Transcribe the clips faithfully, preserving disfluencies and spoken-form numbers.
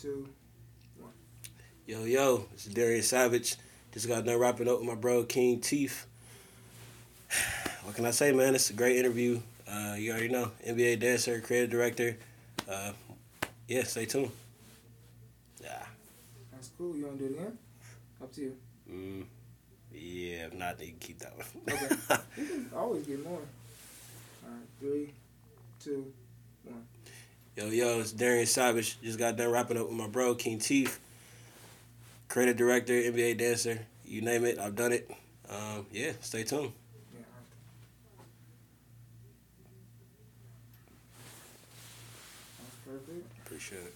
two, one. Yo, yo, it's Darian Savage. Just got done wrapping up with my bro, King Teeth. What can I say, man? It's a great interview. Uh, you already know, N B A dancer, creative director. Uh, yeah, stay tuned. Yeah. That's cool. You want to do it again? Up to you. Mm, yeah, if not, you can keep that one. Okay. You can always get more. All right, three, two, one. Yo, yo, it's Darian Savage. Just got done wrapping up with my bro, King Teeth. Creative director, N B A dancer. You name it, I've done it. Um, yeah, stay tuned. Appreciate it.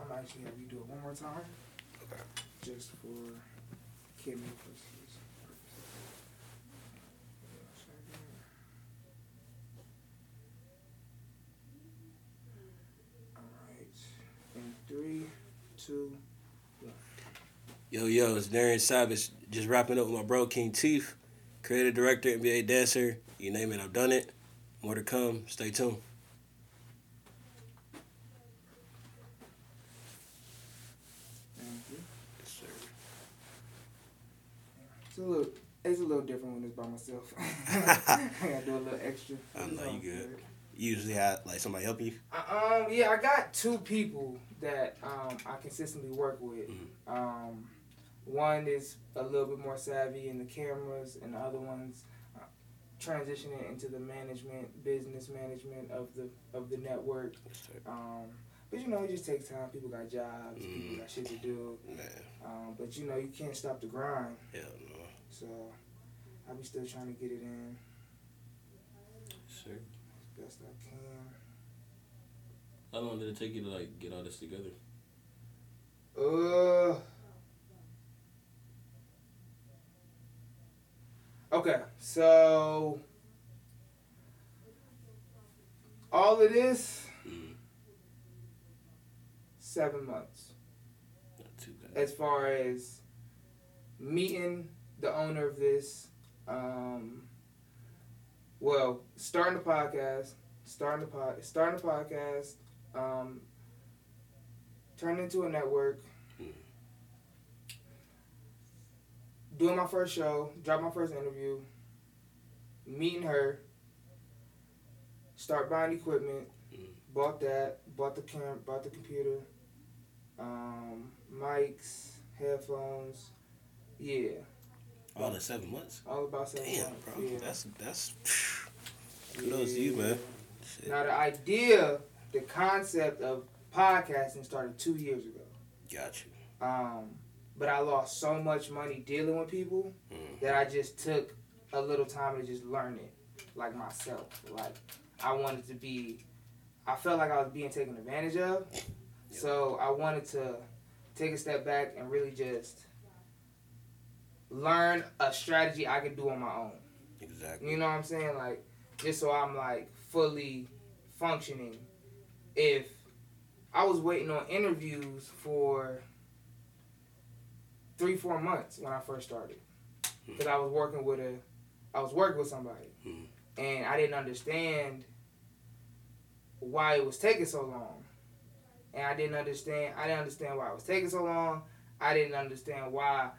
I'm actually going to redo it one more time. Okay. Just for camera purposes. All right. And three, two, one. Yo, yo, it's Darian Savage. Just wrapping up with my bro, King Teeth. Creative director, N B A dancer. You name it, I've done it. More to come. Stay tuned. It's a little, it's a little different when it's by myself. I gotta do a little extra. I know you good. You usually have like somebody help you. Uh, um, yeah, I got two people that um I consistently work with. Mm-hmm. Um, one is a little bit more savvy in the cameras, and the other one's uh, transitioning into the management, business management of the of the network. Um. But, you know, it just takes time. People got jobs. Mm. People got shit to do. Um, but, you know, you can't stop the grind. Hell no. So, I be still trying to get it in. Sure. As best I can. How long did it take you to, like, get all this together? Uh. Okay, so. All of this. Mm. Seven months. Not too bad. As far as meeting the owner of this, um, well, starting the podcast, starting the pod, starting the podcast, um, turning into a network, mm. doing my first show, dropping my first interview, meeting her, start buying equipment, mm. bought that, bought the camera, bought the computer. Um, mics, headphones, yeah. All in seven months. All about seven Damn, months. Damn, bro, yeah. that's that's. Kudos yeah. to you, man. Shit. Now the idea, the concept of podcasting started two years ago. Gotcha. Um, but I lost so much money dealing with people mm. that I just took a little time to just learn it, like myself. Like I wanted to be, I felt like I was being taken advantage of. So I wanted to take a step back and really just learn a strategy I could do on my own. Exactly. You know what I'm saying? Like, just so I'm, like, fully functioning. If I was waiting on interviews for three, four months when I first started. Because I was working with a, I was working with somebody. Mm. And I didn't understand why it was taking so long. And I didn't understand. I didn't understand why it was taking so long. I didn't understand why,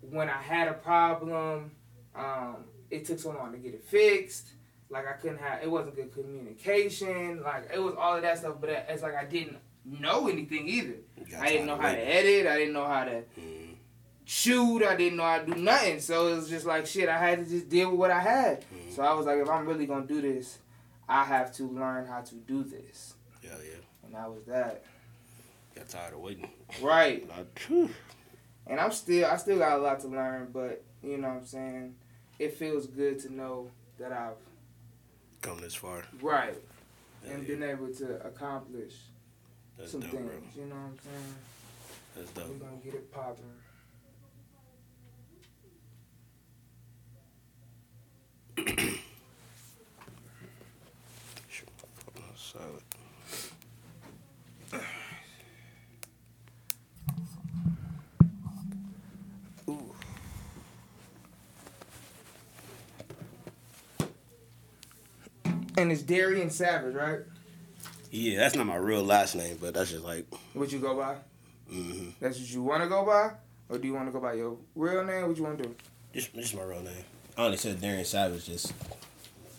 when I had a problem, um, it took so long to get it fixed. Like I couldn't have. It wasn't good communication. Like it was all of that stuff. But it's like I didn't know anything either. I didn't know how to edit. I didn't know how to mm. shoot. I didn't know how to do nothing. So it was just like shit. I had to just deal with what I had. Mm. So I was like, if I'm really gonna do this, I have to learn how to do this. Yeah, yeah. And I was that. Got tired of waiting. Right. Like, and I'm still, I still got a lot to learn, but you know what I'm saying? It feels good to know that I've come this far. Right. Yeah, and yeah. been able to accomplish That's some dope, things, brother. You know what I'm saying? That's dope. We're going to get it popping. Solid. Ooh. And it's Darian Savage, right? Yeah, that's not my real last name, but that's just like what you go by? Mm-hmm. That's what you want to go by? Or do you want to go by your real name? What you want to do? Just, just my real name. I only said Darian Savage, just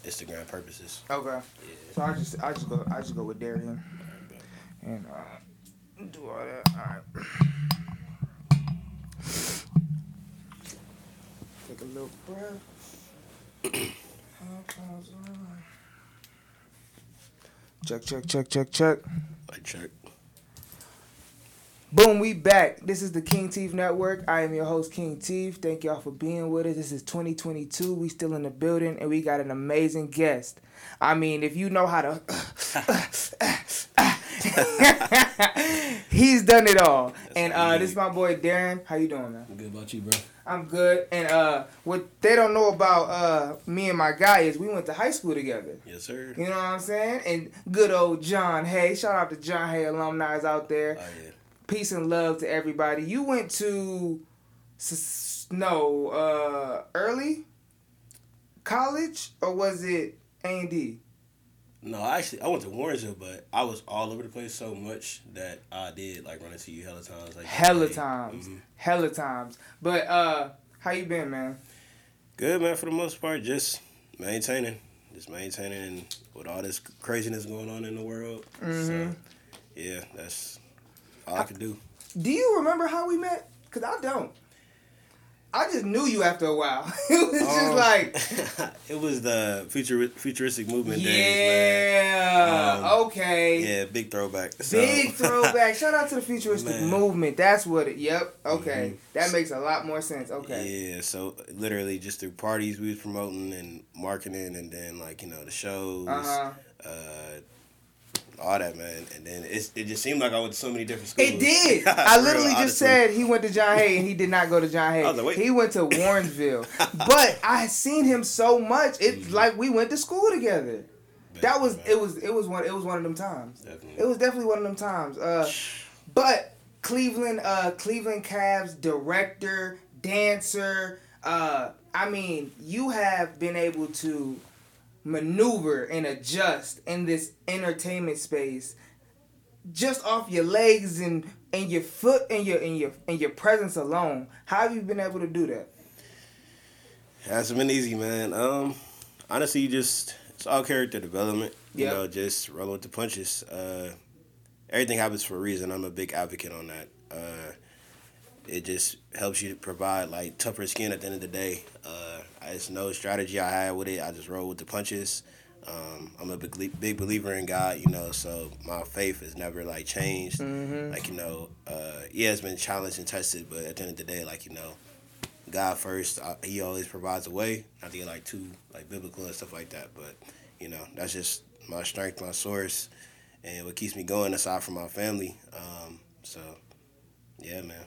Instagram purposes. Okay. Yeah. So I just I just go I just go with Darian. And uh, do all that. All right. Take a little breath. Check, check, check, check, check. I check. Boom, we back. This is the King Teeth Network. I am your host, King Teeth. Thank y'all for being with us. This is twenty twenty-two. We still in the building, and we got an amazing guest. I mean, if you know how to... He's done it all. That's and uh, this is my boy, Darren. How you doing, man? I'm good. About you, bro? I'm good. And uh, what they don't know about uh, me and my guy is we went to high school together. Yes, sir. You know what I'm saying? And good old John Hay. Shout out to John Hay alumni out there. Oh, yeah. Peace and love to everybody. You went to, no, uh, early college, or was it A and D? No, I actually, I went to Warren'sville, but I was all over the place so much that I did, like, run into you hella times. Like, hella times. Mm-hmm. Hella times. But uh, how you been, man? Good, man, for the most part. Just maintaining. Just maintaining with all this craziness going on in the world. Mm-hmm. So, yeah, that's... all I could do. Do you remember how we met? Because I don't. I just knew you after a while. It was um, just like... It was the future, Futuristic Movement yeah, days, man. Yeah, um, okay. Yeah, big throwback. So. Big throwback. Shout out to the Futuristic man. Movement. That's what it... Yep, okay. Mm-hmm. That makes a lot more sense. Okay. Yeah, so literally just through parties we was promoting and marketing and then, like, you know, the shows. Uh-huh. Uh... All that, man. And then it's, it just seemed like I went to so many different schools. It did. I literally real, just honestly. Said he went to John Hay, and he did not go to John Hay. I was like, wait. He went to Warrenville. But I had seen him so much. It's mm-hmm. like we went to school together. Man, that was, man. it was, it was one, it was one of them times. Definitely. It was definitely one of them times. Uh, but Cleveland, uh, Cleveland Cavs director, dancer. Uh, I mean, you have been able to maneuver and adjust in this entertainment space just off your legs and, and your foot and your and your and your presence alone. How have you been able to do that? Hasn't been easy, man. Um honestly, you just it's all character development. You yep. know, just rolling with the punches. Uh everything happens for a reason. I'm a big advocate on that. Uh it just helps you provide like tougher skin at the end of the day. Uh It's no strategy I had with it. I just roll with the punches. Um, I'm a big, big believer in God, you know, so my faith has never, like, changed. Mm-hmm. Like, you know, uh, yeah, it's been challenged and tested, but at the end of the day, like, you know, God first, I, he always provides a way. Not to get, like, too, like, biblical and stuff like that, but, you know, that's just my strength, my source, and what keeps me going aside from my family. Um, so, yeah, man.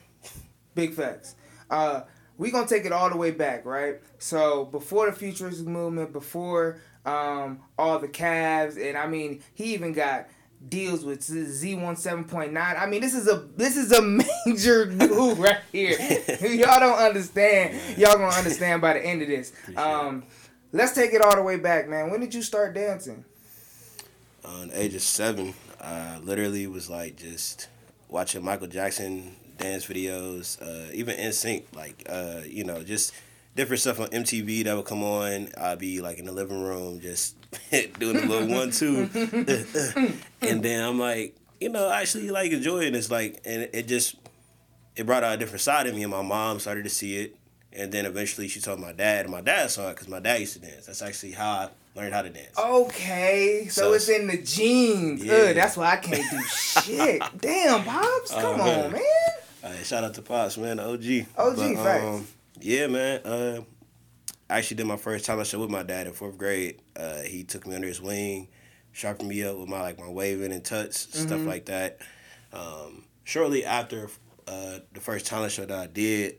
Big facts. Uh We're going to take it all the way back, right? So before the Futuristic Movement, before um, all the Cavs, and I mean, he even got deals with Z one oh seven point nine. I mean, this is a this is a major dude right here. Y'all don't understand. Y'all going to understand by the end of this. Um, let's take it all the way back, man. When did you start dancing? On the age of seven, I literally was like just watching Michael Jackson dance videos, uh, even N Sync, like, uh, you know, just different stuff on M T V that would come on. I'd be, like, in the living room just doing a little one-two. And then I'm, like, you know, actually, like, enjoying this. Like, and it just, it brought out a different side of me, and my mom started to see it. And then eventually she told my dad, and my dad saw it because my dad used to dance. That's actually how I learned how to dance. Okay, so, so it's in the genes. Yeah. Ugh, that's why I can't do shit. Damn, Pops, come uh, on, man. man. Uh, shout out to Pops, man, the O G. O G, but, facts. Um, yeah, man. Uh, I actually did my first talent show with my dad in fourth grade. Uh, he took me under his wing, sharpened me up with my like my waving and touch, mm-hmm. stuff like that. Um, shortly after uh, the first talent show that I did,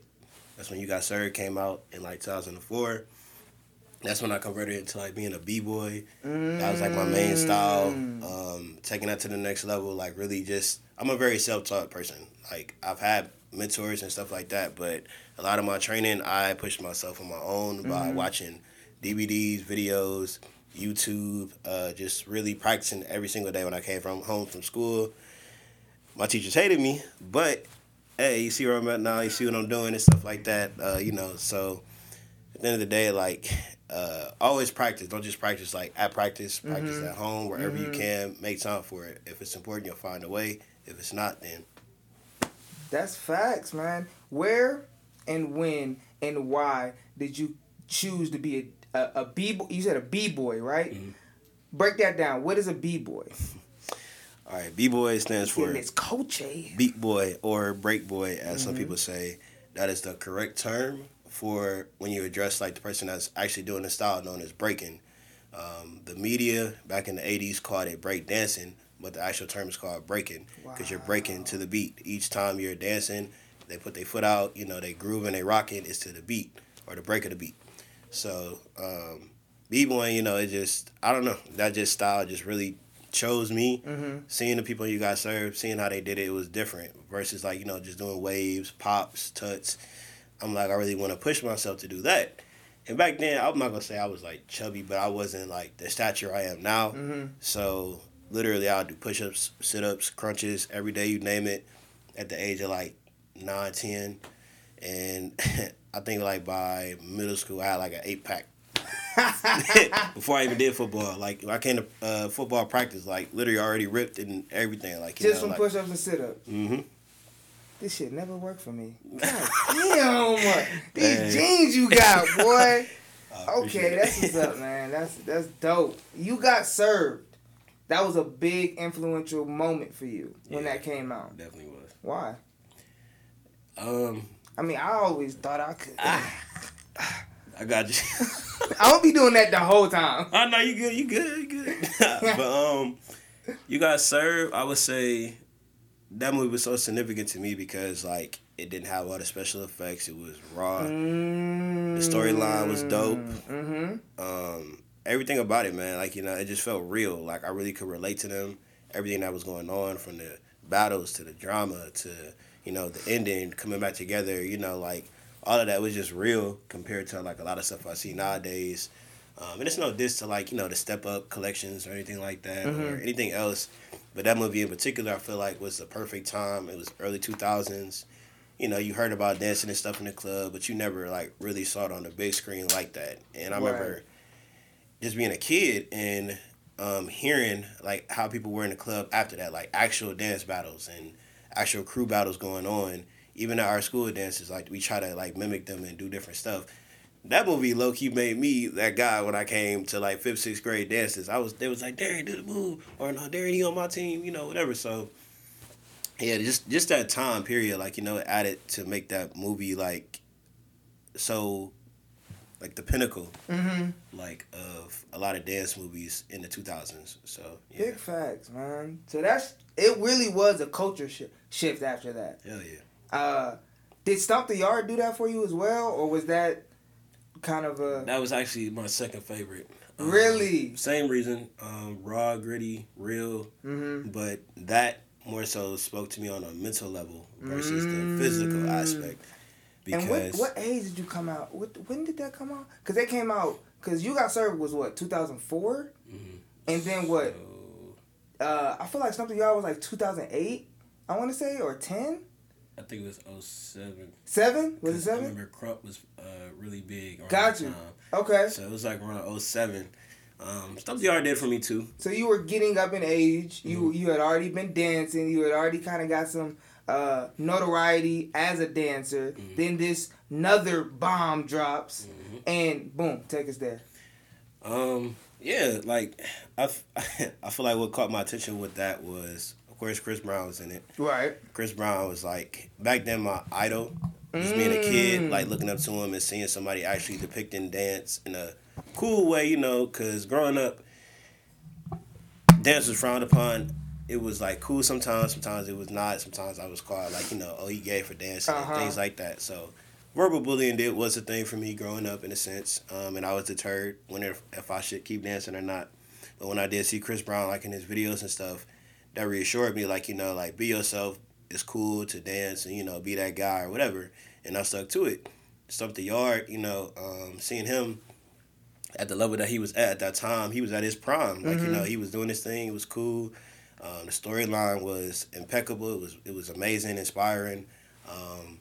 that's when You Got Served came out in like two thousand four. That's when I converted into like being a b-boy. Mm. That was like my main style. Um, taking that to the next level, like really just, I'm a very self-taught person. Like I've had mentors and stuff like that, but a lot of my training, I pushed myself on my own mm-hmm. by watching D V Ds, videos, YouTube, uh, just really practicing every single day when I came from home from school. My teachers hated me, but hey, you see where I'm at now, you see what I'm doing and stuff like that, uh, you know, so at the end of the day, like, uh, always practice. Don't just practice, like, at practice, practice mm-hmm. at home, wherever mm-hmm. you can, make time for it. If it's important, you'll find a way. If it's not, then. That's facts, man. Where and when and why did you choose to be a, a, a b-boy? You said a b-boy, right? Mm-hmm. Break that down. What is a b-boy? All right, b-boy stands for it's beat boy or break boy, as mm-hmm. some people say. That is the correct term for when you address like the person that's actually doing the style known as breaking. Um, the media back in the eighties called it break dancing, but the actual term is called breaking because wow. you're breaking to the beat. Each time you're dancing, they put their foot out, you know, they groove and they rocking. It's to the beat or the break of the beat. So um, b-boying, you know, it just I don't know. That just style just really. chose me, mm-hmm. seeing the people You Got Served, seeing how they did it, it was different versus like, you know, just doing waves, pops, tuts. I'm like, I really want to push myself to do that. And back then, I'm not going to say I was like chubby, but I wasn't like the stature I am now. Mm-hmm. So literally I'll do push-ups, sit-ups, crunches, every day, you name it, at the age of like nine, ten. And I think like by middle school, I had like an eight-pack. Before I even did football, like I came to uh, football practice, like literally already ripped and everything, like you just know, from like, push-ups and sit-ups. Mm-hmm. This shit never worked for me. God damn, these jeans you got, boy. Okay, that's what's up, man. That's that's dope. You Got Served. That was a big influential moment for you when yeah, that came out. Definitely was. Why? Um, I mean, I always thought I could. I, I got you. I won't be doing that the whole time. Oh, no, you good, you good, you good. But um, You Got Served, I would say that movie was so significant to me because, like, it didn't have all the special effects. It was raw. Mm-hmm. The storyline was dope. Mm-hmm. Um, everything about it, man, like, you know, it just felt real. Like, I really could relate to them. Everything that was going on from the battles to the drama to, you know, the ending, coming back together, you know, like, all of that was just real compared to, like, a lot of stuff I see nowadays. Um, and it's no diss to, like, you know, the Step Up collections or anything like that mm-hmm. or anything else. But that movie in particular, I feel like, was the perfect time. It was early two thousands. You know, you heard about dancing and stuff in the club, but you never, like, really saw it on the big screen like that. And I right. remember just being a kid and um, hearing, like, how people were in the club after that, like, actual dance battles and actual crew battles going on. Even at our school dances, like, we try to, like, mimic them and do different stuff. That movie low-key made me that guy when I came to, like, fifth, sixth grade dances. I was, they was like, Darian, do the move, or no, Darian, he on my team, you know, whatever. So, yeah, just just that time period, like, you know, it added to make that movie, like, so, like, the pinnacle, mm-hmm. like, of a lot of dance movies in the two thousands. So, yeah. Big facts, man. So that's, it really was a culture sh- shift after that. Hell yeah. Uh, did Stop the Yard do that for you as well, or was that kind of a... That was actually my second favorite. Um, really? Same reason. Um, raw, gritty, real. Mm-hmm. But that more so spoke to me on a mental level versus mm-hmm. the physical aspect. Because... And what, what age did you come out? What, when did that come out? Because they came out... Because You Got Served was, what, two thousand four? Mm-hmm. And then what? So... Uh, I feel like Stop the Yard was like two thousand eight, I want to say, or ten? I think it was oh seven. Seven? Was it seven? I remember Crump was uh, really big around Got you. Time. Okay. So it was like around oh seven. Um, Stop the Yard did for me too. So you were getting up in age. You mm-hmm. you had already been dancing. You had already kind of got some uh, notoriety as a dancer. Mm-hmm. Then this another bomb drops. Mm-hmm. And boom, take us there. Um, yeah, like, I, I feel like what caught my attention with that was... Where's Chris Brown was in it. Right. Chris Brown was like, back then my idol, just mm. being a kid, like looking up to him and seeing somebody actually depicting dance in a cool way, you know, because growing up, dance was frowned upon it was like cool sometimes, sometimes it was not. Sometimes I was called like, you know, oh, he gay for dancing, uh-huh. and things like that. So verbal bullying did was a thing for me growing up in a sense, um, and I was deterred when if, if I should keep dancing or not. But when I did see Chris Brown, like, in his videos and stuff, that reassured me, like, you know, like, be yourself. It's cool to dance and, you know, be that guy or whatever. And I stuck to it. Stop the Yard, you know, um, seeing him at the level that he was at at that time, he was at his prime. Like, mm-hmm. you know, he was doing his thing. It was cool. Um, the storyline was impeccable. It was it was amazing, inspiring. Um,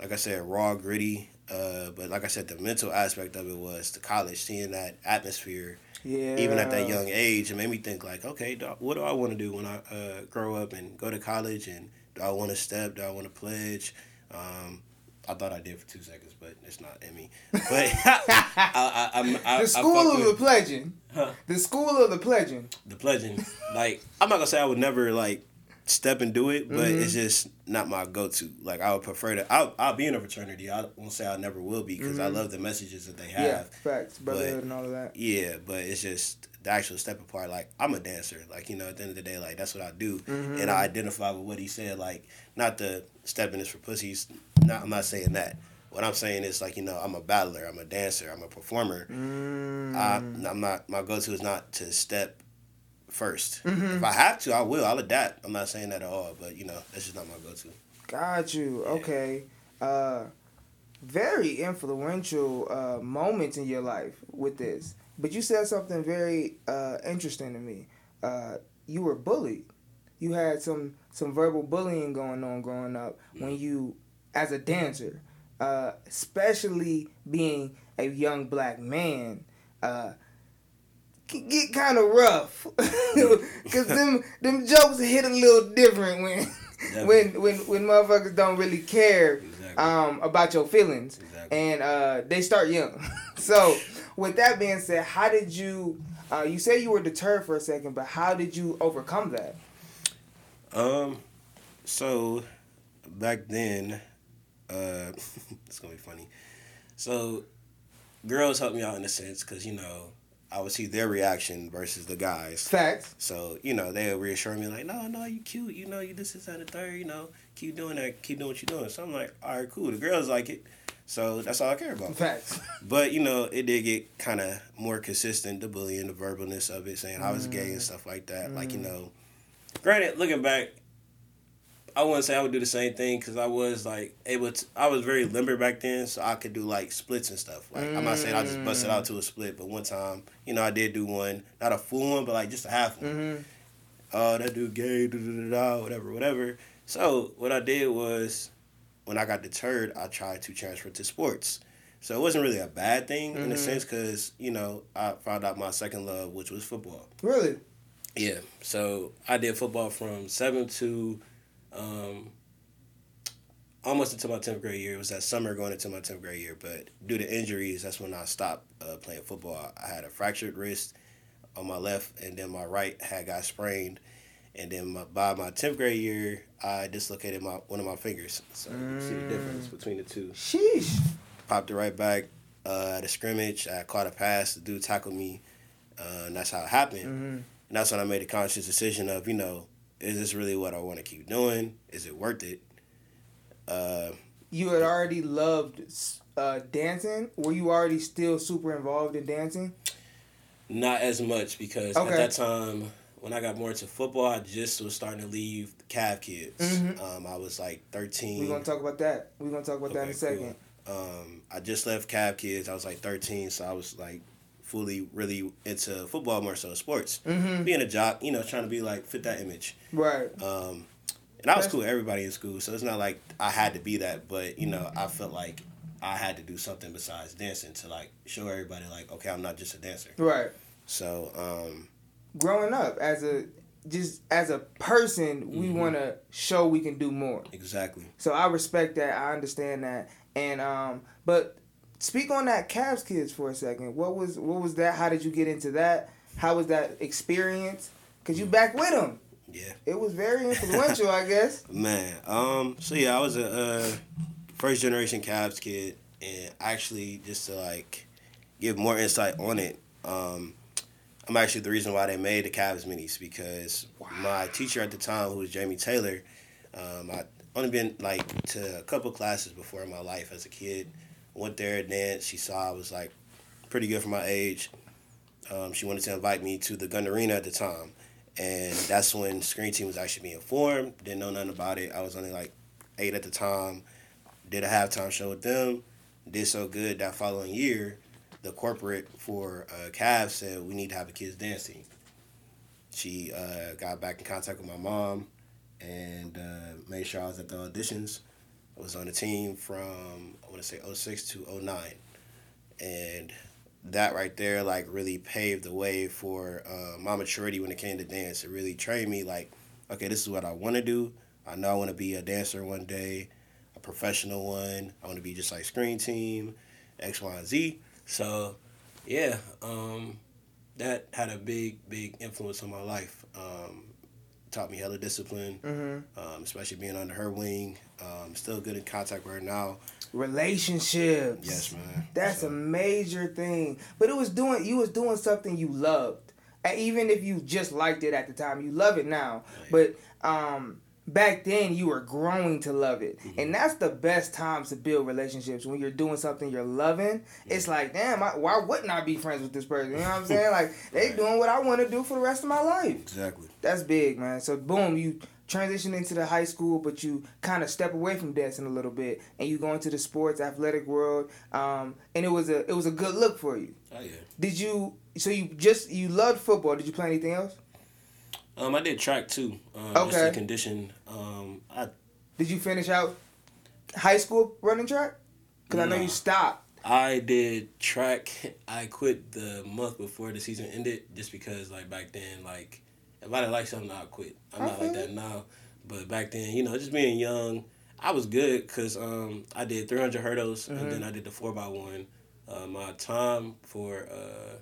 like I said, raw, gritty. Uh, but like I said, the mental aspect of it was the college, seeing that atmosphere. Yeah. Even at that young age, it made me think, like, okay, what do I want to do when I uh, grow up and go to college? And do I want to step? Do I want to pledge? Um, I thought I did for two seconds, but it's not in me. But I, I, I'm, I, the school I of with, the pledging. Huh? The school of the pledging. The pledging. Like, I'm not going to say I would never, like, step and do it, but mm-hmm. it's just not my go-to. Like, I would prefer to... I'll, I'll be in a fraternity. I won't say I never will be, because mm-hmm. I love the messages that they have. Yeah, facts, brotherhood but, and all of that. Yeah, but it's just the actual step apart. Like, I'm a dancer. Like, you know, at the end of the day, like, that's what I do. Mm-hmm. And I identify with what he said. Like, not the stepping is for pussies. Not, I'm not saying that. What I'm saying is, like, you know, I'm a battler. I'm a dancer. I'm a performer. Mm. I, I'm not... My go-to is not to step... first. Mm-hmm. If I have to, I will. I'll adapt. I'm not saying that at all, but, you know, that's just not my go-to. Got you. Yeah. Okay. Uh, very influential uh, moments in your life with this, but you said something very uh, interesting to me. Uh, you were bullied. You had some, some verbal bullying going on growing up mm-hmm. when you, as a dancer, uh, especially being a young black man, uh, get kind of rough, cause them them jokes hit a little different when when, when when motherfuckers don't really care exactly. um, about your feelings, exactly. and uh, they start young. So with that being said, how did you? Uh, you say you were deterred for a second, but how did you overcome that? Um, so back then, uh, it's gonna be funny. So girls helped me out in a sense, cause you know. I would see their reaction versus the guys. Facts. So, you know, they would reassure me, like, no, no, you cute. You know, you this is at the third, you know. Keep doing that. Keep doing what you're doing. So I'm like, all right, cool. The girls like it. So that's all I care about. Facts. But, you know, it did get kind of more consistent, the bullying, the verbalness of it, saying mm. I was gay and stuff like that. Mm. Like, you know, granted, looking back, I wouldn't say I would do the same thing because I was, like, able to... I was very limber back then, so I could do, like, splits and stuff. Like, mm. I'm not saying I just busted out to a split, but one time, you know, I did do one. Not a full one, but, like, just a half one. Mm-hmm. Oh, that dude gay, da-da-da-da, whatever, whatever. So, what I did was, when I got deterred, I tried to transfer to sports. So, it wasn't really a bad thing, mm-hmm. in a sense, because, you know, I found out my second love, which was football. Really? Yeah. So, I did football from seven to... Um, almost until my tenth grade year. It was that summer going into my tenth grade year, but due to injuries, that's when I stopped uh, playing football. I had a fractured wrist on my left, and then my right had got sprained, and then my, by my tenth grade year, I dislocated my one of my fingers. So mm. you see the difference between the two. Sheesh. Popped it right back uh, at a scrimmage. I caught a pass. The dude tackled me, uh, and that's how it happened. Mm-hmm. And that's when I made a conscious decision of, you know, is this really what I want to keep doing? Is it worth it? Uh, you had already loved uh, dancing? Were you already still super involved in dancing? Not as much because okay. at that time, when I got more into football, I just was starting to leave the Cav Kids. Mm-hmm. Um, I was like thirteen. We're going to talk about that. We're going to talk about okay, that in a second. Cool. Um, I just left Cav Kids. I was like thirteen, so I was like, fully really into football more so sports. Mm-hmm. Being a jock, you know, trying to be like, fit that image. Right. Um, and I was cool with everybody in school, so it's not like I had to be that, but, you know, I felt like I had to do something besides dancing to, like, show everybody, like, okay, I'm not just a dancer. Right. So, um... growing up, as a, just as a person, we mm-hmm. want to show we can do more. Exactly. So I respect that. I understand that. And, um, but... speak on that Cavs Kids for a second. What was what was that? How did you get into that? How was that experience? Because you back with them. Yeah. It was very influential, I guess. Man. Um. So, yeah, I was a uh, first-generation Cavs kid. And actually, just to, like, give more insight on it, um, I'm actually the reason why they made the Cavs minis, because wow. my teacher at the time, who was Jamie Taylor, um, I'd only been like to a couple classes before in my life as a kid. Went there, danced. She saw I was like pretty good for my age. Um, she wanted to invite me to the Gund Arena at the time. And that's when Scream Team was actually being formed. Didn't know nothing about it. I was only like eight at the time. Did a halftime show with them. Did so good that following year, the corporate for uh, Cavs said, we need to have a kids dance team. She uh, got back in contact with my mom and uh, made sure I was at the auditions. I was on the team from, I want to say, oh six to oh nine. And that right there, like, really paved the way for uh, my maturity when it came to dance. It really trained me, like, okay, this is what I want to do. I know I want to be a dancer one day, a professional one. I want to be just like Scream Team, X, Y, and Z. So, yeah, um, that had a big, big influence on my life. Um, taught me hella discipline, mm-hmm. um, especially being under her wing. Um, still good in contact with her now. Relationships. Yes, man. That's so. A major thing. But it was doing you was doing something you loved. And even if you just liked it at the time, you love it now. Right. But um, back then you were growing to love it. Mm-hmm. And that's the best times to build relationships. When you're doing something you're loving, yeah. It's like, damn, I, why wouldn't I be friends with this person? You know what I'm saying? Like, they right. doing what I want to do for the rest of my life. Exactly. That's big, man. So boom, you transition into the high school, but you kind of step away from dancing a little bit, and you go into the sports, athletic world, um, and it was a it was a good look for you. Oh yeah. Did you? So you just you loved football. Did you play anything else? Um, I did track too. Um, okay. Just to condition. Um, I. Did you finish out high school running track? Because no. I know you stopped. I did track. I quit the month before the season ended, just because like back then like. If I didn't like something, I'd quit. I'm not like that now. But back then, you know, just being young, I was good because um, I did three hundred hurdles, mm-hmm. and then I did the four by one. Uh, my time for uh,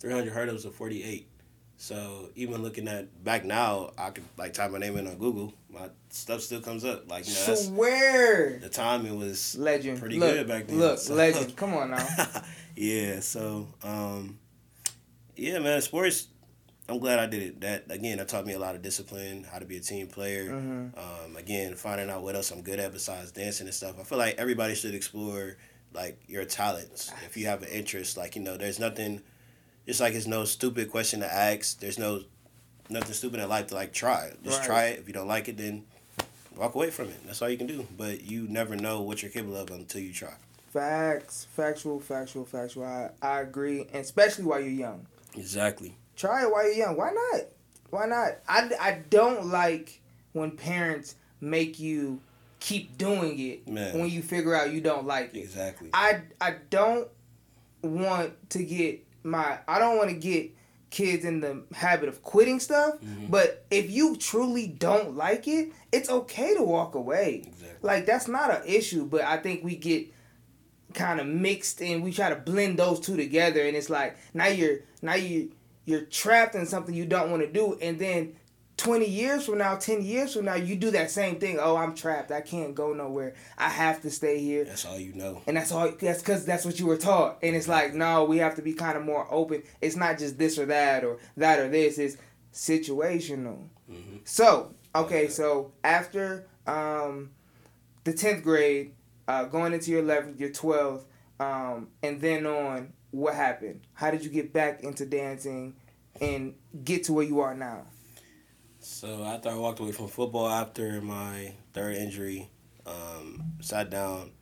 three hundred hurdles was forty-eight. So even looking at back now, I could, like, type my name in on Google. My stuff still comes up. Like, you know, swear! The timing was legend. Pretty look, good back then. Look, so. Legend. Come on now. Yeah, so, um, yeah, man, sports... I'm glad I did it. That, again, that taught me a lot of discipline, how to be a team player. Mm-hmm. Um, again, finding out what else I'm good at besides dancing and stuff. I feel like everybody should explore, like, your talents. If you have an interest, like, you know, there's nothing, just like it's no stupid question to ask. There's no, nothing stupid in life to, like, try. Just right. try it. If you don't like it, then walk away from it. That's all you can do. But you never know what you're capable of until you try. Facts. Factual, factual, factual. I, I agree, and especially while you're young. Exactly. Try it while you're young. Why not? Why not? I, I don't like when parents make you keep doing it Man. When you figure out you don't like it. Exactly. I, I don't want to get my... I don't want to get kids in the habit of quitting stuff, mm-hmm. but if you truly don't like it, it's okay to walk away. Exactly. Like, that's not an issue, but I think we get... kind of mixed, and we try to blend those two together, and it's like, now you're... now you. You're trapped in something you don't want to do, and then twenty years from now, ten years from now, you do that same thing. Oh, I'm trapped. I can't go nowhere. I have to stay here. That's all you know. And that's all. That's because that's what you were taught. And it's like, no, we have to be kind of more open. It's not just this or that or that or this. It's situational. Mm-hmm. So, okay, so after um, the tenth grade, uh, going into your eleventh, your twelfth, um, and then on... what happened? How did you get back into dancing and get to where you are now? So after I walked away from football after my third injury, um, sat down,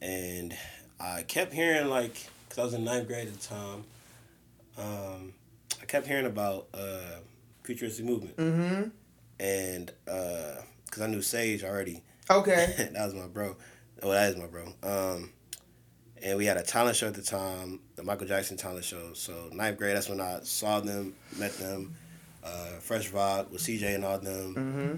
and I kept hearing, like, because I was in ninth grade at the time, um, I kept hearing about uh, Futuristic Movement. Mm-hmm. And because uh, I knew Sage already. Okay. That was my bro. Oh, that is my bro. Um And we had a talent show at the time, the Michael Jackson talent show. So ninth grade, that's when I saw them, met them, uh, Fresh Vibe with C J and all them. Mm-hmm.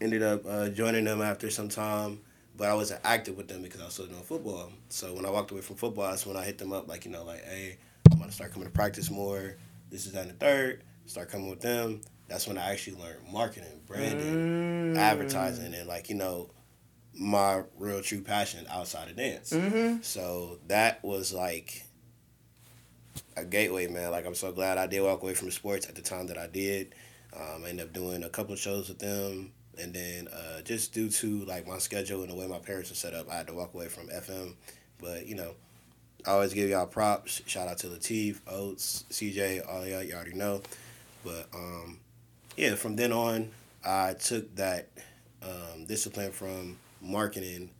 Ended up uh, joining them after some time, but I wasn't active with them because I was still doing football. So when I walked away from football, that's when I hit them up, like, you know, like, hey, I'm going to start coming to practice more. This is on the third. Start coming with them. That's when I actually learned marketing, branding, mm. advertising, and, like, you know, my real true passion outside of dance. Mm-hmm. So that was like a gateway, man. Like, I'm so glad I did walk away from sports at the time that I did. Um, I ended up doing a couple of shows with them. And then uh, just due to, like, my schedule and the way my parents were set up, I had to walk away from F M. But, you know, I always give y'all props. Shout out to Lateef, Oates, C J, all y'all. You already know. But, um, yeah, from then on, I took that um, discipline from marketing,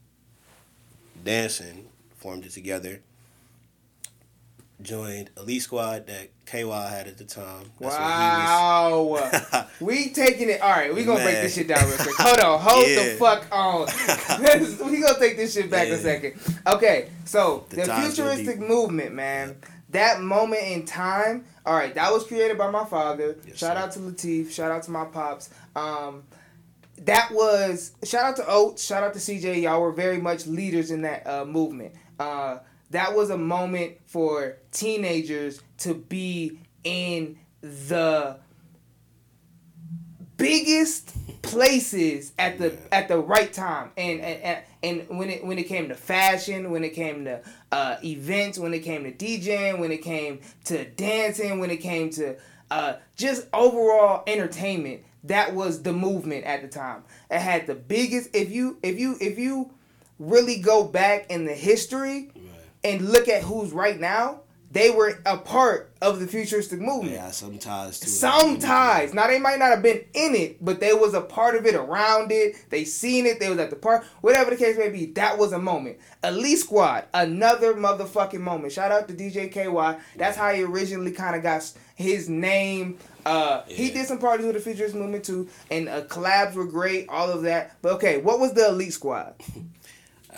dancing, formed it together, joined Elite Squad that K Y had at the time. That's wow. What he was. We taking it. All right, we going to break this shit down real quick. Hold on. Hold yeah. the fuck on. We going to take this shit back yeah. a second. Okay, so the, the futuristic be- movement, man. Yeah. That moment in time, all right, that was created by my father. Yes, shout sir. out to Lateef. Shout out to my pops. Um, that was, shout out to Oates. Shout out to C J. Y'all were very much leaders in that uh, movement. Uh, that was a moment for teenagers to be in the biggest places at the yeah. at the right time, and and and when it when it came to fashion, when it came to uh, events, when it came to DJing, when it came to dancing, when it came to uh, just overall entertainment, that was the movement at the time. It had the biggest. If you if you if you really go back in the history right. and look at who's right now. They were a part of the futuristic movement. Yeah, some ties too. Some ties. Now, they might not have been in it, but they was a part of it, around it. They seen it. They was at the park. Whatever the case may be, that was a moment. Elite Squad, another motherfucking moment. Shout out to D J K Y. That's how he originally kind of got his name. Uh, yeah. He did some parties with the futuristic movement too, and uh, collabs were great, all of that. But, okay, what was the Elite Squad?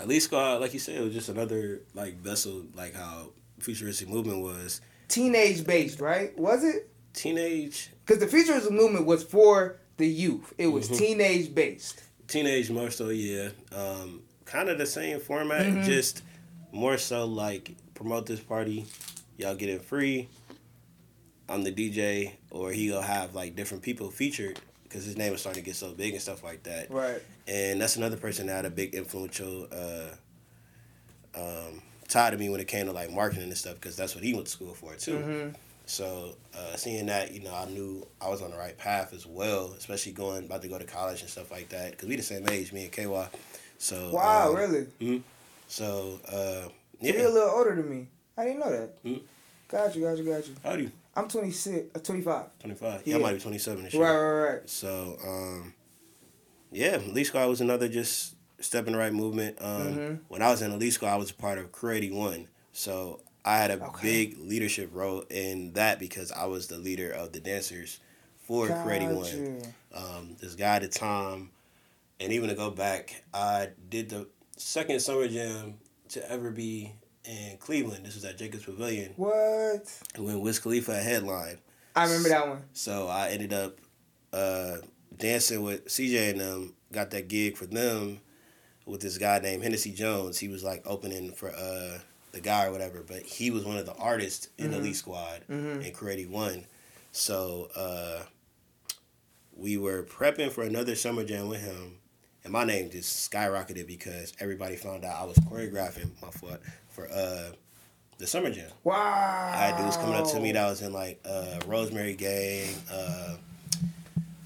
Elite Squad, like you said, it was just another like vessel, like how... futuristic movement was teenage based, right? Was it teenage? Because the futuristic movement was for the youth. It was mm-hmm. teenage based. Teenage more so, yeah. Um, kind of the same format, mm-hmm. just more so like promote this party, y'all get it free. I'm the D J, or he'll have like different people featured because his name was starting to get so big and stuff like that. Right. And that's another person that had a big influential. Uh, um. tied to me when it came to like marketing and stuff because that's what he went to school for too. Mm-hmm. So uh, seeing that, you know, I knew I was on the right path as well, especially going about to go to college and stuff like that because we the same age, me and K Y. So wow, um, really? Mm-hmm. So uh, yeah, you're a little older than me. I didn't know that. Mm-hmm. Got you, got you, got you. How old are you? I'm twenty-six, uh, twenty-five. twenty-five. Yeah, yeah, I might be twenty-seven this year. Right, right, right. So um, yeah, Elite Squad was another just. Step in the Right movement. Um, mm-hmm. When I was in Elite School, I was a part of Creative One. So I had a okay. big leadership role in that because I was the leader of the dancers for Got Creative you. One. Um, this guy at the time, and even to go back, I did the second summer jam to ever be in Cleveland. This was at Jacob's Pavilion. What? When Wiz Khalifa headlined. I remember that one. So I ended up uh, dancing with C J and them, got that gig for them. With this guy named Hennessy Jones. He was, like, opening for uh, the guy or whatever, but he was one of the artists in mm-hmm. Elite Squad mm-hmm. and Creative One. So uh, we were prepping for another summer jam with him, and my name just skyrocketed because everybody found out I was choreographing my foot for uh, the summer jam. Wow. I had dudes coming up to me that was in, like, uh, Rosemary Gang, uh,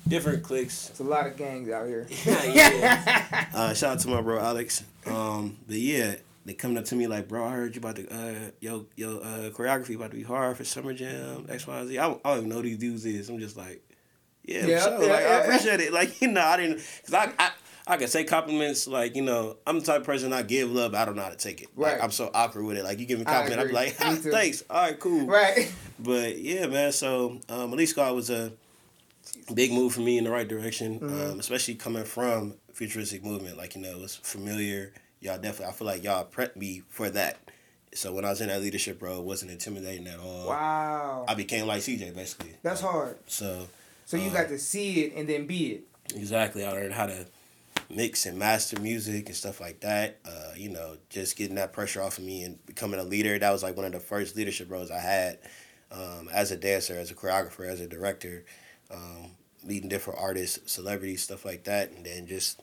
different cliques. It's a lot of gangs out here. yeah, yeah. Uh, shout out to my bro Alex. Um, but yeah, they coming up to me like, bro, I heard you about the uh, yo yo uh, choreography about to be hard for summer jam X Y Z. I don't, I don't even know who these dudes is. I'm just like, yeah, yeah, sure. yeah like yeah. I appreciate it. Like you know, I didn't because I, I I can say compliments. Like you know, I'm the type of person I give love. But I don't know how to take it. Right. Like, I'm so awkward with it. Like you give me a compliment, I'm like, ah, thanks. All right, cool. Right. But yeah, man. So um, Elite Squad was a big move for me in the right direction, mm-hmm. um, especially coming from futuristic movement. Like, you know, it was familiar. Y'all definitely, I feel like y'all prepped me for that. So when I was in that leadership role, it wasn't intimidating at all. Wow. I became like C J, basically. That's um, hard. So so you um, got to see it and then be it. Exactly. I learned how to mix and master music and stuff like that. Uh, you know, just getting that pressure off of me and becoming a leader. That was like one of the first leadership roles I had um, as a dancer, as a choreographer, as a director. Um, meeting different artists, celebrities, stuff like that, and then just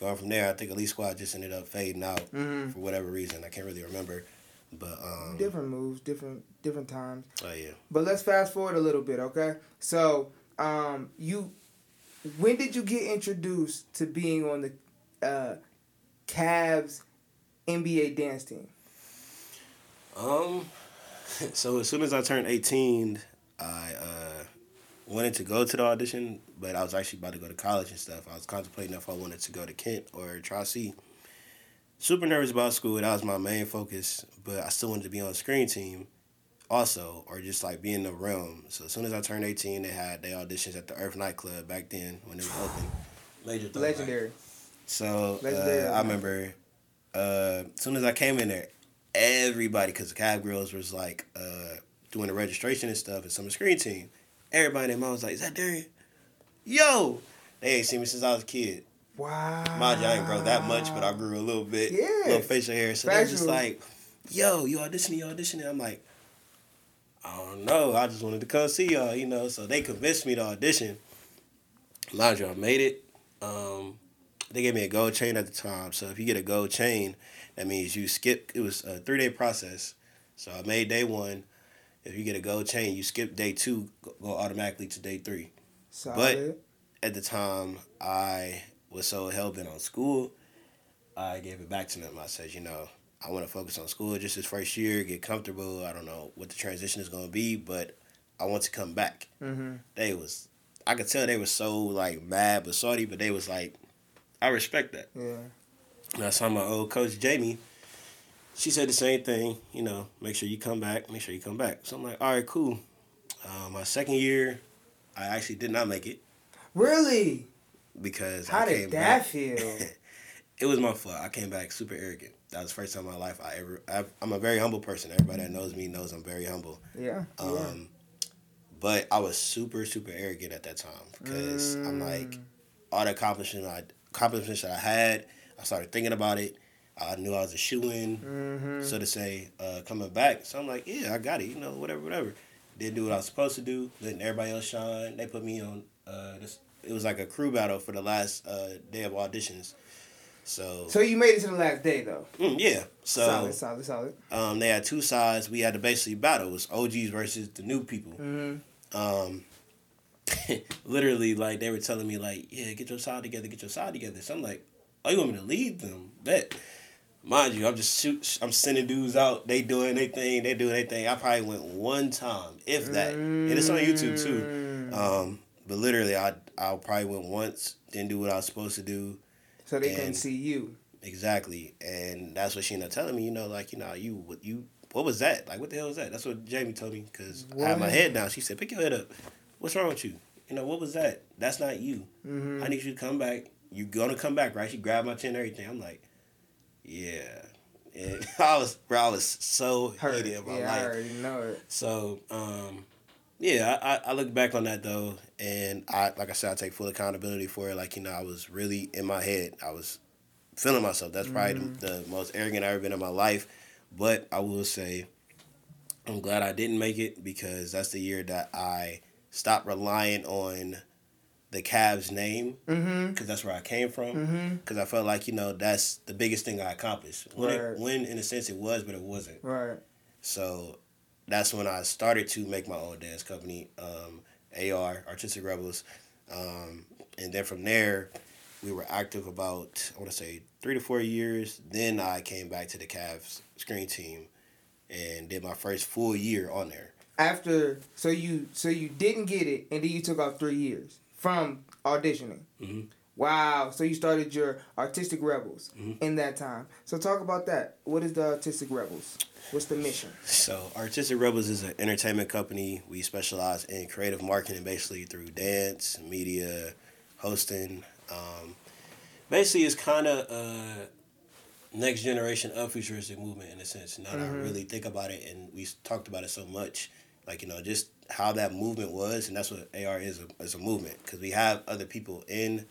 going from there. I think Elite Squad just ended up fading out mm-hmm. for whatever reason. I can't really remember. But um, different moves, different different times. Oh yeah. But let's fast forward a little bit, okay? So, um, you, when did you get introduced to being on the uh, Cavs N B A dance team? Um, so as soon as I turned eighteen, I uh, wanted to go to the audition, but I was actually about to go to college and stuff. I was contemplating if I wanted to go to Kent or Tri-C. Super nervous about school. That was my main focus, but I still wanted to be on Scream Team also, or just like be in the realm. So as soon as I turned eighteen, they had they auditions at the Earth nightclub back then when it was open. Major thing, Legendary. Right? So Legendary, uh, I remember uh, as soon as I came in there, everybody, because the Cab Girls was like uh, doing the registration and stuff and some of the Scream Team. Everybody in their mom was like, is that Darian? Yo! They ain't seen me since I was a kid. Wow. Mind you, I ain't grow that much, but I grew a little bit. Yeah. Little facial hair. So they're just like, yo, you auditioning, you auditioning. I'm like, I don't know. I just wanted to come see y'all, you know. So they convinced me to audition. Mind you, I made it. Um, they gave me a gold chain at the time. So if you get a gold chain, that means you skip. It was a three-day process. So I made day one. If you get a gold chain, you skip day two, go automatically to day three. Solid. But at the time, I was so hell-bent on school, I gave it back to them. I said, you know, I want to focus on school just this first year, get comfortable. I don't know what the transition is going to be, but I want to come back. Mm-hmm. They was, I could tell they were so, like, mad but salty, but they was like, I respect that. Yeah. And I saw my old coach, Jamie. She said the same thing, you know, make sure you come back, make sure you come back. So I'm like, all right, cool. Uh, my second year, I actually did not make it. Really? Because how I came did that back. Feel? It was my fault. I came back super arrogant. That was the first time in my life I ever. I've, I'm a very humble person. Everybody that knows me knows I'm very humble. Yeah. Um, yeah. But I was super super arrogant at that time because mm. I'm like all the accomplishments I accomplishments that I had. I started thinking about it. I knew I was a shoo-in, mm-hmm. so to say, uh, coming back. So I'm like, yeah, I got it. You know, whatever, whatever. Didn't do what I was supposed to do. Letting everybody else shine. They put me on uh, this. It was like a crew battle for the last uh, day of auditions. So So you made it to the last day, though? Mm, yeah. So, solid, solid, solid. Um, they had two sides. We had to basically battle. It was O Gs versus the new people. Mm-hmm. Um, literally, like, they were telling me, like, yeah, get your side together, get your side together. So I'm like, oh, you want me to lead them? Bet. Mind you, I'm just shoot, I'm sending dudes out. They doing their thing. They doing their thing. I probably went one time, if that. Mm-hmm. And it's on YouTube, too. Um, but literally, I... I probably went once, didn't do what I was supposed to do. So they couldn't see you. Exactly. And that's what she ended up telling me, you know, like, you know, you, what, you, what was that? Like, what the hell was that? That's what Jamie told me, because I had my head down. She said, pick your head up. What's wrong with you? You know, what was that? That's not you. Mm-hmm. I need you to come back. You're going to come back, right? She grabbed my chin and everything. I'm like, yeah. And I was, bro, I was so hated about life. Yeah, I already know it. So, um... yeah, I, I look back on that, though, and I like I said, I take full accountability for it. Like, you know, I was really in my head. I was feeling myself. That's probably mm-hmm. the, the most arrogant I've ever been in my life. But I will say I'm glad I didn't make it because that's the year that I stopped relying on the Cavs name because mm-hmm. that's where I came from because mm-hmm. I felt like, you know, that's the biggest thing I accomplished. When, right. it, when in a sense, it was, but it wasn't. Right. So that's when I started to make my own dance company, um, A R, Artistic Rebels. Um, and then from there, we were active about, I want to say, three to four years. Then I came back to the Cavs Screen Team and did my first full year on there. After, so you so you didn't get it, and then you took off three years from auditioning. Mm-hmm. Wow. So you started your Artistic Rebels mm-hmm. in that time. So talk about that. What is the Artistic Rebels? What's the mission? So, Artistic Rebels is an entertainment company. We specialize in creative marketing, basically, through dance, media, hosting. Um, basically, it's kind of a next generation of Futuristic Movement, in a sense. Now mm-hmm. that I really think about it, and we talked about it so much, like, you know, just how that movement was, and that's what A R is, a, is a movement, because we have other people in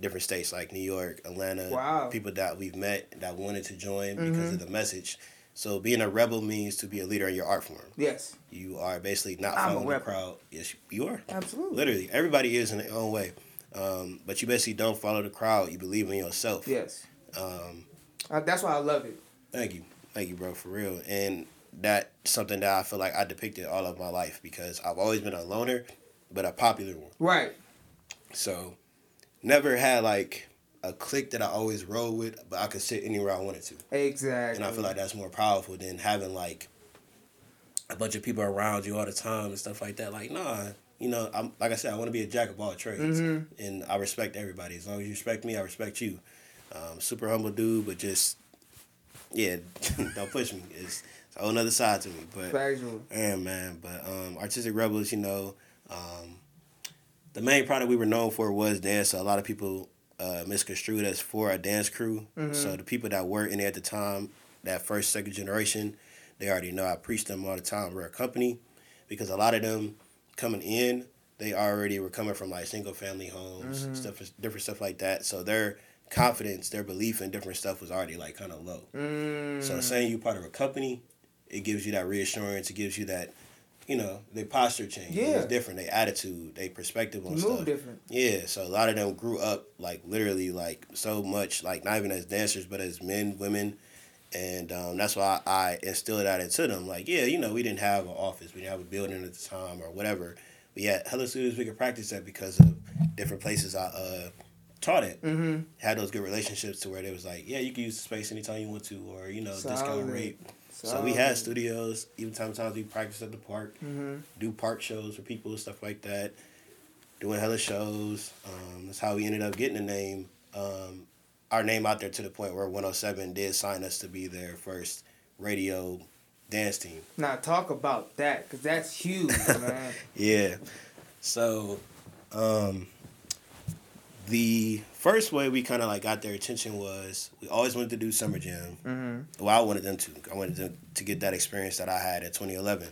different states, like New York, Atlanta, wow. people that we've met that wanted to join mm-hmm. because of the message. So being a rebel means to be a leader in your art form. Yes. You are basically not I'm following the crowd. Yes, you are. Absolutely. Literally. Everybody is in their own way. Um, but you basically don't follow the crowd. You believe in yourself. Yes. Um, uh, that's why I love it. Thank you. Thank you, bro, for real. And that's something that I feel like I depicted all of my life because I've always been a loner, but a popular one. Right. So never had like a clique that I always rolled with, but I could sit anywhere I wanted to. Exactly. And I feel like that's more powerful than having like a bunch of people around you all the time and stuff like that. Like, nah, you know, I'm like I said, I want to be a jack of all trades. Mm-hmm. And I respect everybody. As long as you respect me, I respect you. Um, super humble dude, but just, yeah, don't push me. It's, it's a whole nother side to me. But, yeah, man, but um, Artistic Rebels, you know, um, the main product we were known for was dance. So a lot of people uh, misconstrued us for a dance crew. Mm-hmm. So the people that were in it at the time, that first, second generation, they already know I preach them all the time. We're a company because a lot of them coming in, they already were coming from like single family homes, mm-hmm. stuff, different stuff like that. So their confidence, their belief in different stuff was already like kind of low. Mm. So saying you're part of a company, it gives you that reassurance. It gives you that, you know, their posture change. Yeah. It was different. Their attitude, their perspective on move stuff. Different. Yeah. So a lot of them grew up like literally like so much, like not even as dancers, but as men, women. And um, that's why I instilled that into them. Like, yeah, you know, we didn't have an office. We didn't have a building at the time or whatever. We had hella students we could practice at because of different places I uh, taught at. Mm-hmm. Had those good relationships to where they was like, yeah, you can use the space anytime you want to or, you know, solid. Discount rate. Solid. So we had studios. Even sometimes we practiced at the park. Mm-hmm. Do park shows for people, stuff like that. Doing hella shows. Um, that's how we ended up getting the name. Um Our name out there to the point where one oh seven did sign us to be their first radio dance team. Now talk about that, because that's huge, man. Yeah. So um, the first way we kind of like got their attention was we always wanted to do Summer Jam. Mm-hmm. Well, I wanted them to. I wanted them to get that experience that I had in twenty eleven.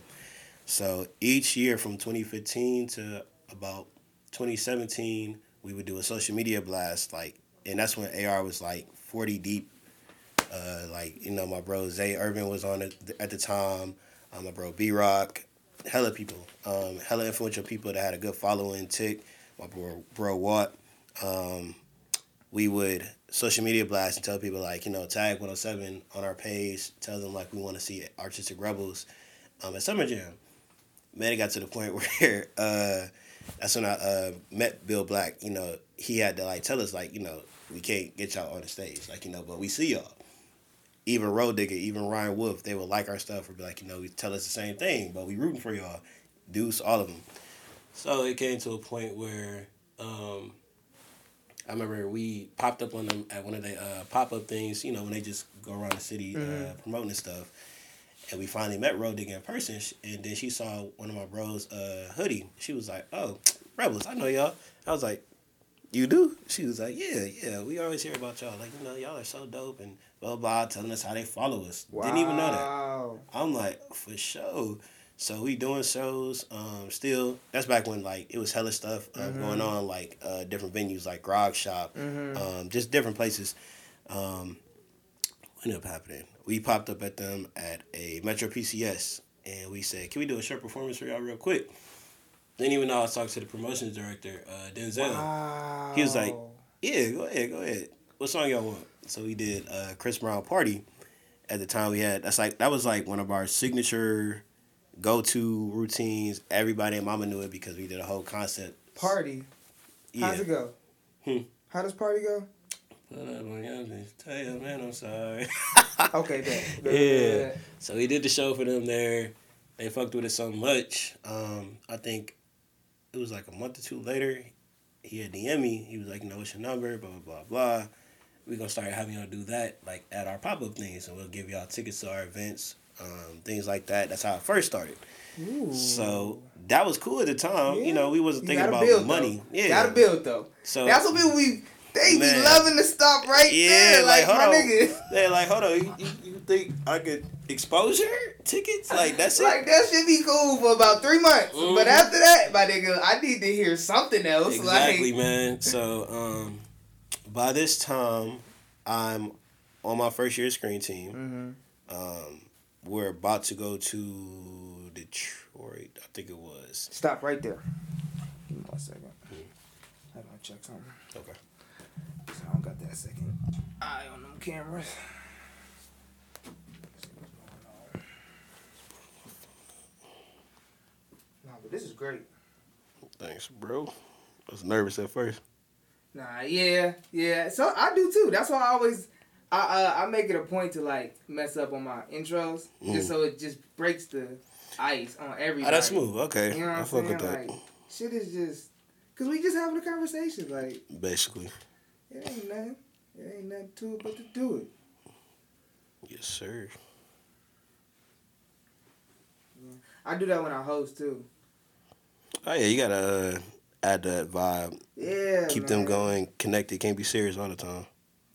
So each year from twenty fifteen to about twenty seventeen, we would do a social media blast like. And that's when A R was, like, forty deep. Uh, like, you know, my bro Zay Irvin was on it at the time. Um, my bro B Rock. Hella people. Um, hella influential people that had a good following. Tick. My bro, bro Watt. Um, we would social media blast and tell people, like, you know, tag one oh seven on our page. Tell them, like, we want to see Artistic Rebels um, at Summer Jam. Man, it got to the point where uh, that's when I uh, met Bill Black. You know, he had to, like, tell us, like, you know, we can't get y'all on the stage, like, you know, but we see y'all. Even Road Digger, even Ryan Wolf, they would like our stuff or be like, you know, we tell us the same thing, but we rooting for y'all. Deuce, all of them. So it came to a point where um, I remember we popped up on them at one of the uh, pop-up things, you know, when they just go around the city mm-hmm. uh, promoting stuff. And we finally met Road Digger in person, and then she saw one of my bros' uh, hoodie. She was like, oh, Rebels, I know y'all. I was like, you do? She was like, yeah, yeah. We always hear about y'all. Like, you know, y'all are so dope and blah, blah, telling us how they follow us. Wow. Didn't even know that. I'm like, for sure. So we doing shows um, still. That's back when, like, it was hella stuff uh, mm-hmm. going on, like, uh, different venues, like Grog Shop, mm-hmm. um, just different places. Um, what ended up happening? We popped up at them at a Metro P C S, and we said, can we do a short performance for y'all real quick? Then even though I was talking to the promotions director, uh, Denzel, wow. he was like, yeah, go ahead, go ahead. What song y'all want? So we did uh, Chris Brown Party. At the time we had, that's like that was like one of our signature go-to routines. Everybody and mama knew it because we did a whole concept. Party? Yeah. How's it go? Hmm. How does party go? Tell you, man, I'm sorry. Okay, bet. Yeah. yeah. So we did the show for them there. They fucked with it so much. Um, I think it was like a month or two later, he had D M me. He was like, you know, what's your number? Blah, blah, blah, blah. We're going to start having y'all do that, like, at our pop-up things. And we'll give y'all tickets to our events, um, things like that. That's how it first started. Ooh. So that was cool at the time. Yeah. You know, we wasn't thinking about build, money. Though. Yeah. Got to build, though. So that's what people we... They man. Be loving to stop right yeah, there, like, like my on. Nigga. They're like, hold on, you, you, you think I could exposure tickets? Like, that's it? Like, that should be cool for about three months. Mm. But after that, my nigga, I need to hear something else. Exactly, like. Man. So, um, by this time, I'm on my first year Screen Team. Mm-hmm. Um, we're about to go to Detroit, I think it was. Stop right there. Give me one second. I gotta check something. Okay. I don't got that second eye on them cameras. great. Thanks, bro. I was nervous at first. Nah, yeah, yeah. So I do too. That's why I always, I uh, I make it a point to like mess up on my intros, mm. just so it just breaks the ice on everything. Oh, that's smooth. Okay, you know what I I'm fuck saying? With that. Like, shit is just, cause we just having a conversation, like. Basically. It ain't nothing. It ain't nothing to it but to do it. Yes, sir. Yeah. I do that when I host too. Oh yeah, you gotta uh, add that vibe. Yeah, keep man. Them going, connected. Can't be serious all the time.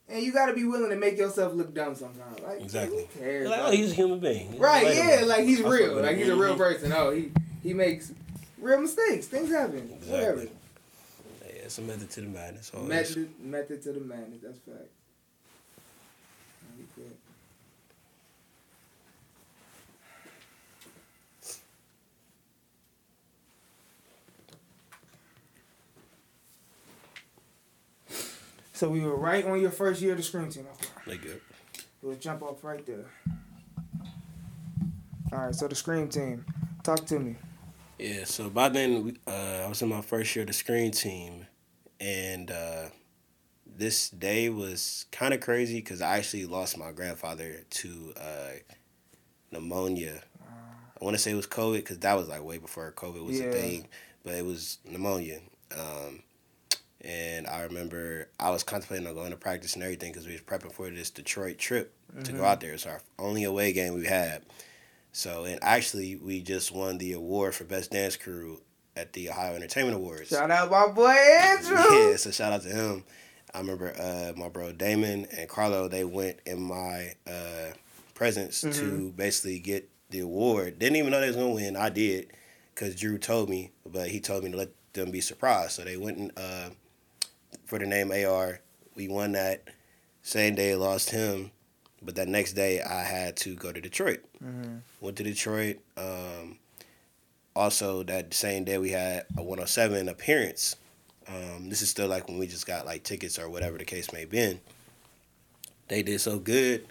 And you gotta be willing to make yourself look dumb sometimes. Like, exactly. Who cares? Like, oh, he's a human being. Right? Like, yeah, like he's real. Like he's a real person. Oh, he he makes real mistakes. Things happen. Exactly. Whatever. Yeah, it's a method to the madness. Always. Method method to the madness. That's fact. Okay. So we were right on your first year of the Scream Team. Like it. We'll jump off right there. All right, so the Scream Team. Talk to me. Yeah, so by then, uh, I was in my first year of the Scream Team. And uh, this day was kind of crazy because I actually lost my grandfather to uh, pneumonia. Uh, I want to say it was COVID because that was like way before COVID was yeah. a thing. But it was pneumonia. Um And I remember I was contemplating on going to practice and everything because we was prepping for this Detroit trip mm-hmm. to go out there. It's our only away game we had. So, and actually, we just won the award for Best Dance Crew at the Ohio Entertainment Awards. Shout out my boy Andrew! Yeah, so shout out to him. I remember uh, my bro Damon and Carlo, they went in my uh, presence mm-hmm. to basically get the award. Didn't even know they was going to win. I did because Drew told me, but he told me to let them be surprised. So they went and... Uh, for the name A R, we won that. Same day, lost him. But that next day, I had to go to Detroit. Mm-hmm. Went to Detroit. Um, also, that same day, we had a one oh seven appearance. Um, this is still like when we just got like tickets or whatever the case may be. They did so good.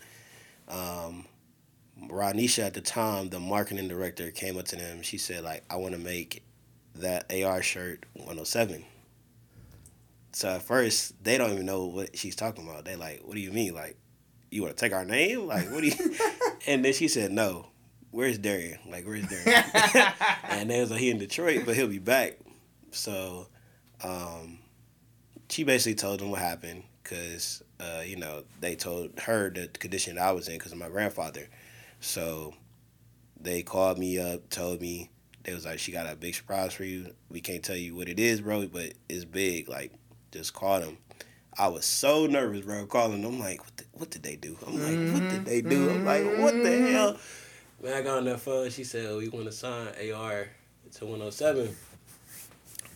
Um, Ronisha at the time, the marketing director, came up to them. She said, like, I want to make that A R shirt one oh seven. So at first, they don't even know what she's talking about. They like, what do you mean? Like, you want to take our name? Like, what do you... And then she said, no, where's Darian? Like, where's Darian? And they was like, he in Detroit, but he'll be back. So um, she basically told them what happened because, uh, you know, they told her the condition that I was in because of my grandfather. So they called me up, told me. They was like, she got a big surprise for you. We can't tell you what it is, bro, but it's big, like... Just called him. I was so nervous, bro, calling him. I'm like, what, the, what did they do? I'm like, what did they do? I'm like, what the hell? Man, I got on that phone. She said, oh, we want to sign A R to one oh seven.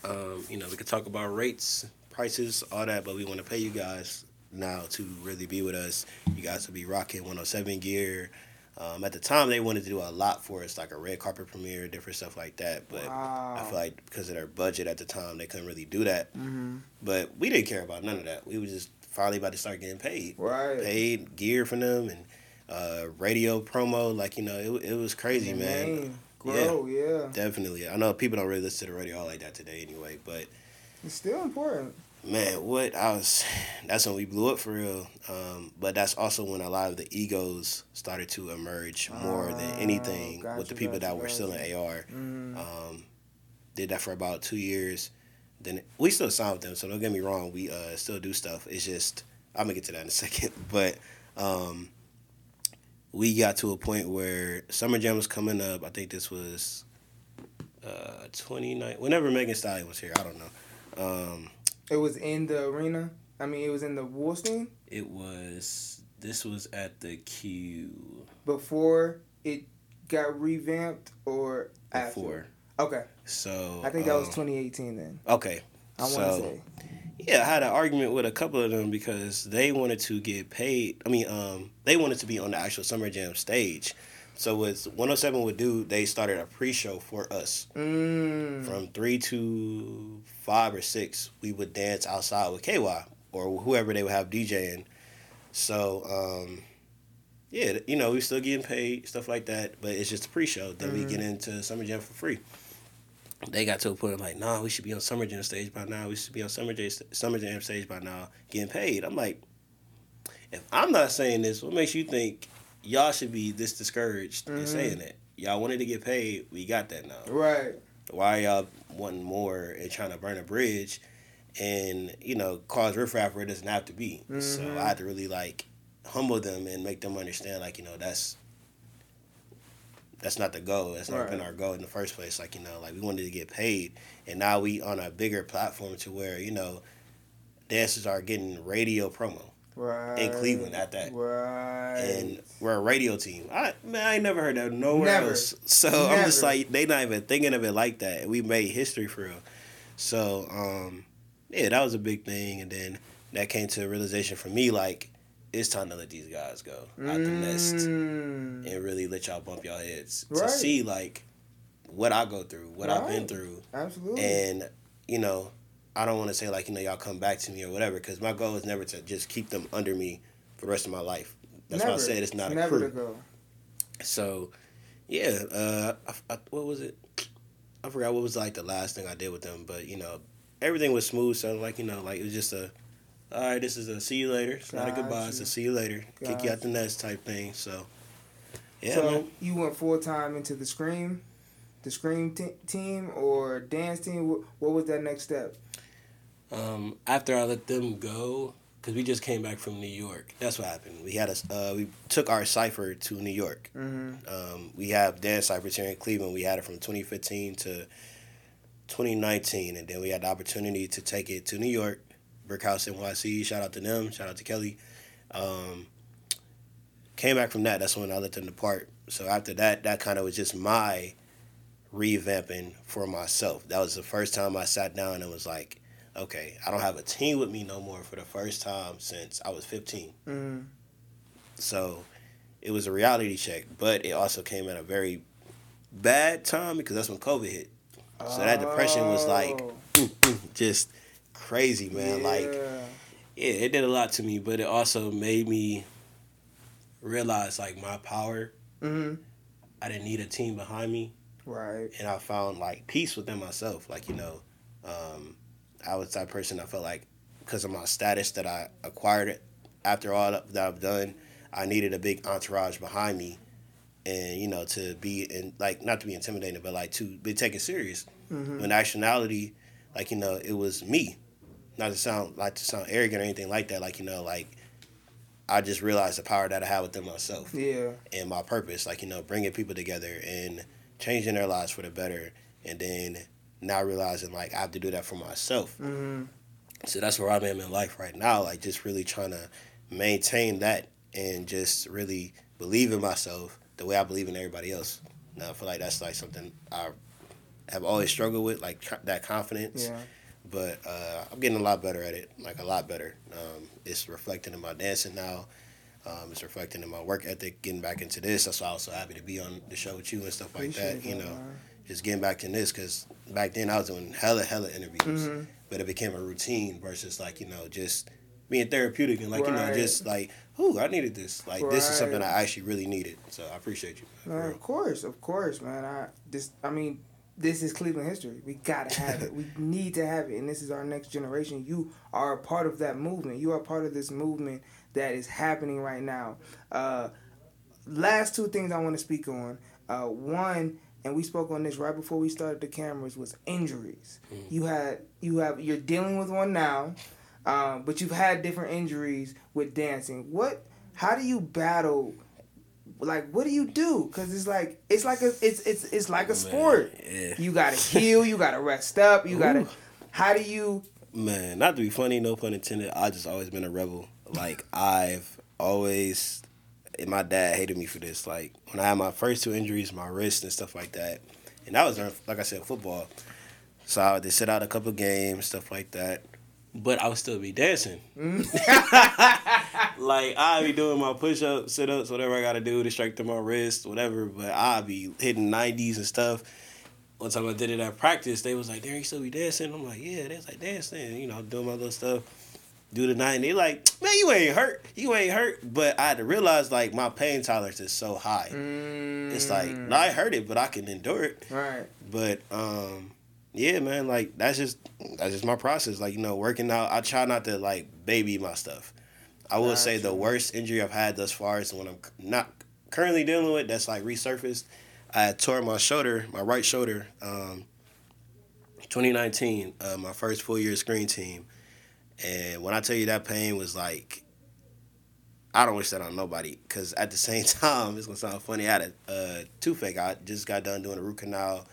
Um, you know, we could talk about rates, prices, all that, but we want to pay you guys now to really be with us. You guys will be rocking one oh seven gear. Um, at the time, they wanted to do a lot for us, like a red carpet premiere, different stuff like that. But wow. I feel like because of their budget at the time, they couldn't really do that. Mm-hmm. But we didn't care about none of that. We was just finally about to start getting paid. Right. Paid gear from them and uh, radio promo. Like, you know, it it was crazy, man. man. Grow, yeah, yeah. Definitely. I know people don't really listen to the radio all like that today anyway, but... It's still important. Man, what I was, that's when we blew up for real. Um, but that's also when a lot of the egos started to emerge more uh, than anything gotcha, with the people gotcha, that were gotcha. Still in A R. Mm. Um, did that for about two years. Then we still signed with them, so don't get me wrong. We uh, still do stuff. It's just, I'm going to get to that in a second. But um, we got to a point where Summer Jam was coming up. I think this was uh, twenty-nine, whenever Megan Stallion was here. I don't know. Um, It was in the arena? I mean, it was in the Wolfstein? It was... This was at the Q. Before it got revamped or after? Before. Okay. So... I think that um, was twenty eighteen then. Okay. I want to so, say. Yeah, I had an argument with a couple of them because they wanted to get paid. I mean, um, they wanted to be on the actual Summer Jam stage. So what one oh seven would do, they started a pre-show for us. Mm. From three to five or six, we would dance outside with K Y or whoever they would have DJing. So, um, yeah, you know, we still getting paid, stuff like that, but it's just a pre-show. Then mm. we get into Summer Jam for free. they got to a point of like, nah, we should be on Summer Jam stage by now. We should be on Summer Jam, Summer Jam stage by now getting paid. I'm like, if I'm not saying this, what makes you think y'all should be this discouraged mm-hmm. in saying that? Y'all wanted to get paid. We got that now. Right. Why y'all wanting more and trying to burn a bridge and, you know, cause riffraff where it doesn't have to be? Mm-hmm. So I had to really, like, humble them and make them understand, like, you know, that's that's not the goal. That's not right. been our goal in the first place. Like, you know, like, we wanted to get paid. And now we on a bigger platform to where, you know, dancers are getting radio promo. Right. In Cleveland at that. Right. And we're a radio team. I man, I ain't never heard that nowhere never. else. So never. I'm just like, they not even thinking of it like that. We made history for real. So, um, yeah, that was a big thing. And then that came to a realization for me, like, it's time to let these guys go out mm. the nest and really let y'all bump y'all heads right. to see, like, what I go through, what right. I've been through. Absolutely. And, you know, I don't want to say, like, you know, y'all come back to me or whatever, because my goal is never to just keep them under me for the rest of my life. That's never. Why I said it's not never a crew. Go. So, yeah, uh, I, I, what was it? I forgot what was, like, the last thing I did with them, but, you know, everything was smooth, so, like, you know, like, it was just a, all right, this is a see you later. It's Got not a goodbye. You. It's a see you later. Got kick you out the nest type thing, so, yeah. So, man. You went full-time into the Scream, the Scream t- team or dance team? What was that next step? Um, after I let them go, because we just came back from New York. That's what happened. We had a, uh, we took our cypher to New York. Mm-hmm. Um, we have dance cyphers here in Cleveland. We had it from twenty fifteen to twenty nineteen, and then we had the opportunity to take it to New York, Brickhouse N Y C. Shout out to them. Shout out to Kelly. Um, came back from that. That's when I let them depart. So after that, that kind of was just my revamping for myself. That was the first time I sat down and was like, okay, I don't have a team with me no more for the first time since I was fifteen. Mm. So it was a reality check, but it also came at a very bad time because that's when COVID hit. So that depression was like just crazy, man. Yeah. Like, yeah, it did a lot to me, but it also made me realize, like, my power. Mm-hmm. I didn't need a team behind me. Right. And I found, like, peace within myself. Like, you know, um, I was that person. I felt like because of my status that I acquired it after all that I've done, I needed a big entourage behind me, and, you know, to be in, like, not to be intimidated, but, like, to be taken serious. Mm-hmm. When actuality, like, you know, it was me. Not to sound like to sound arrogant or anything like that. Like, you know, like, I just realized the power that I had within myself. Yeah. And my purpose, like, you know, bringing people together and changing their lives for the better, and then now realizing, like, I have to do that for myself. Mm-hmm. So that's where I am in life right now, like, just really trying to maintain that and just really believe in myself the way I believe in everybody else. Now I feel like that's, like, something I have always struggled with, like, that confidence. Yeah. But uh, I'm getting a lot better at it, like, a lot better. Um, it's reflecting in my dancing now. Um, it's reflecting in my work ethic, getting back into this. That's why I was so happy to be on the show with you and stuff like that, you know. Just getting back in this, because back then I was doing hella, hella interviews. Mm-hmm. But it became a routine versus, like, you know, just being therapeutic and, like, right. you know, just like, ooh, I needed this. Like, right. this is something I actually really needed. So I appreciate you. Man, man, of course, of course, man. I this, I mean, this is Cleveland history. We got to have it. We need to have it. And this is our next generation. You are a part of that movement. You are part of this movement that is happening right now. Uh, last two things I want to speak on. Uh, one... And we spoke on this right before we started the cameras, was injuries. Mm. You had, you have, you're dealing with one now, um, but you've had different injuries with dancing. What, how do you battle? Like, what do you do? Because it's like, it's like a, it's, it's, it's like a sport. Man, yeah. You gotta heal. You gotta rest up. You gotta. Ooh. How do you? Man, not to be funny, no pun intended. I just always been a rebel. Like, I've always. And my dad hated me for this. Like, when I had my first two injuries, my wrist and stuff like that, and I was, like I said, football. So I had to sit out a couple games, stuff like that. But I would still be dancing. Like, I'd be doing my push-ups, sit-ups, whatever I got to do to strengthen my wrist, whatever. But I'd be hitting nineties and stuff. One time I did it at practice, they was like, "Darian, you still be dancing?" I'm like, "Yeah." They was like, "Dancing." You know, doing my little stuff. Do the night, and they like, man, you ain't hurt. You ain't hurt. But I had to realize, like, my pain tolerance is so high. Mm. It's like, I hurt it, but I can endure it. Right. But um, yeah, man, like, that's just that's just my process. Like, you know, working out, I try not to, like, baby my stuff. I will say the worst injury I've had thus far is when I'm not currently dealing with, that's, like, resurfaced. I tore my shoulder, my right shoulder, um, twenty nineteen, uh, my first full year Screen Team. And when I tell you that pain was, like, I don't wish that on nobody, because at the same time, it's going to sound funny, I had a uh, toothache. I just got done doing a root canal,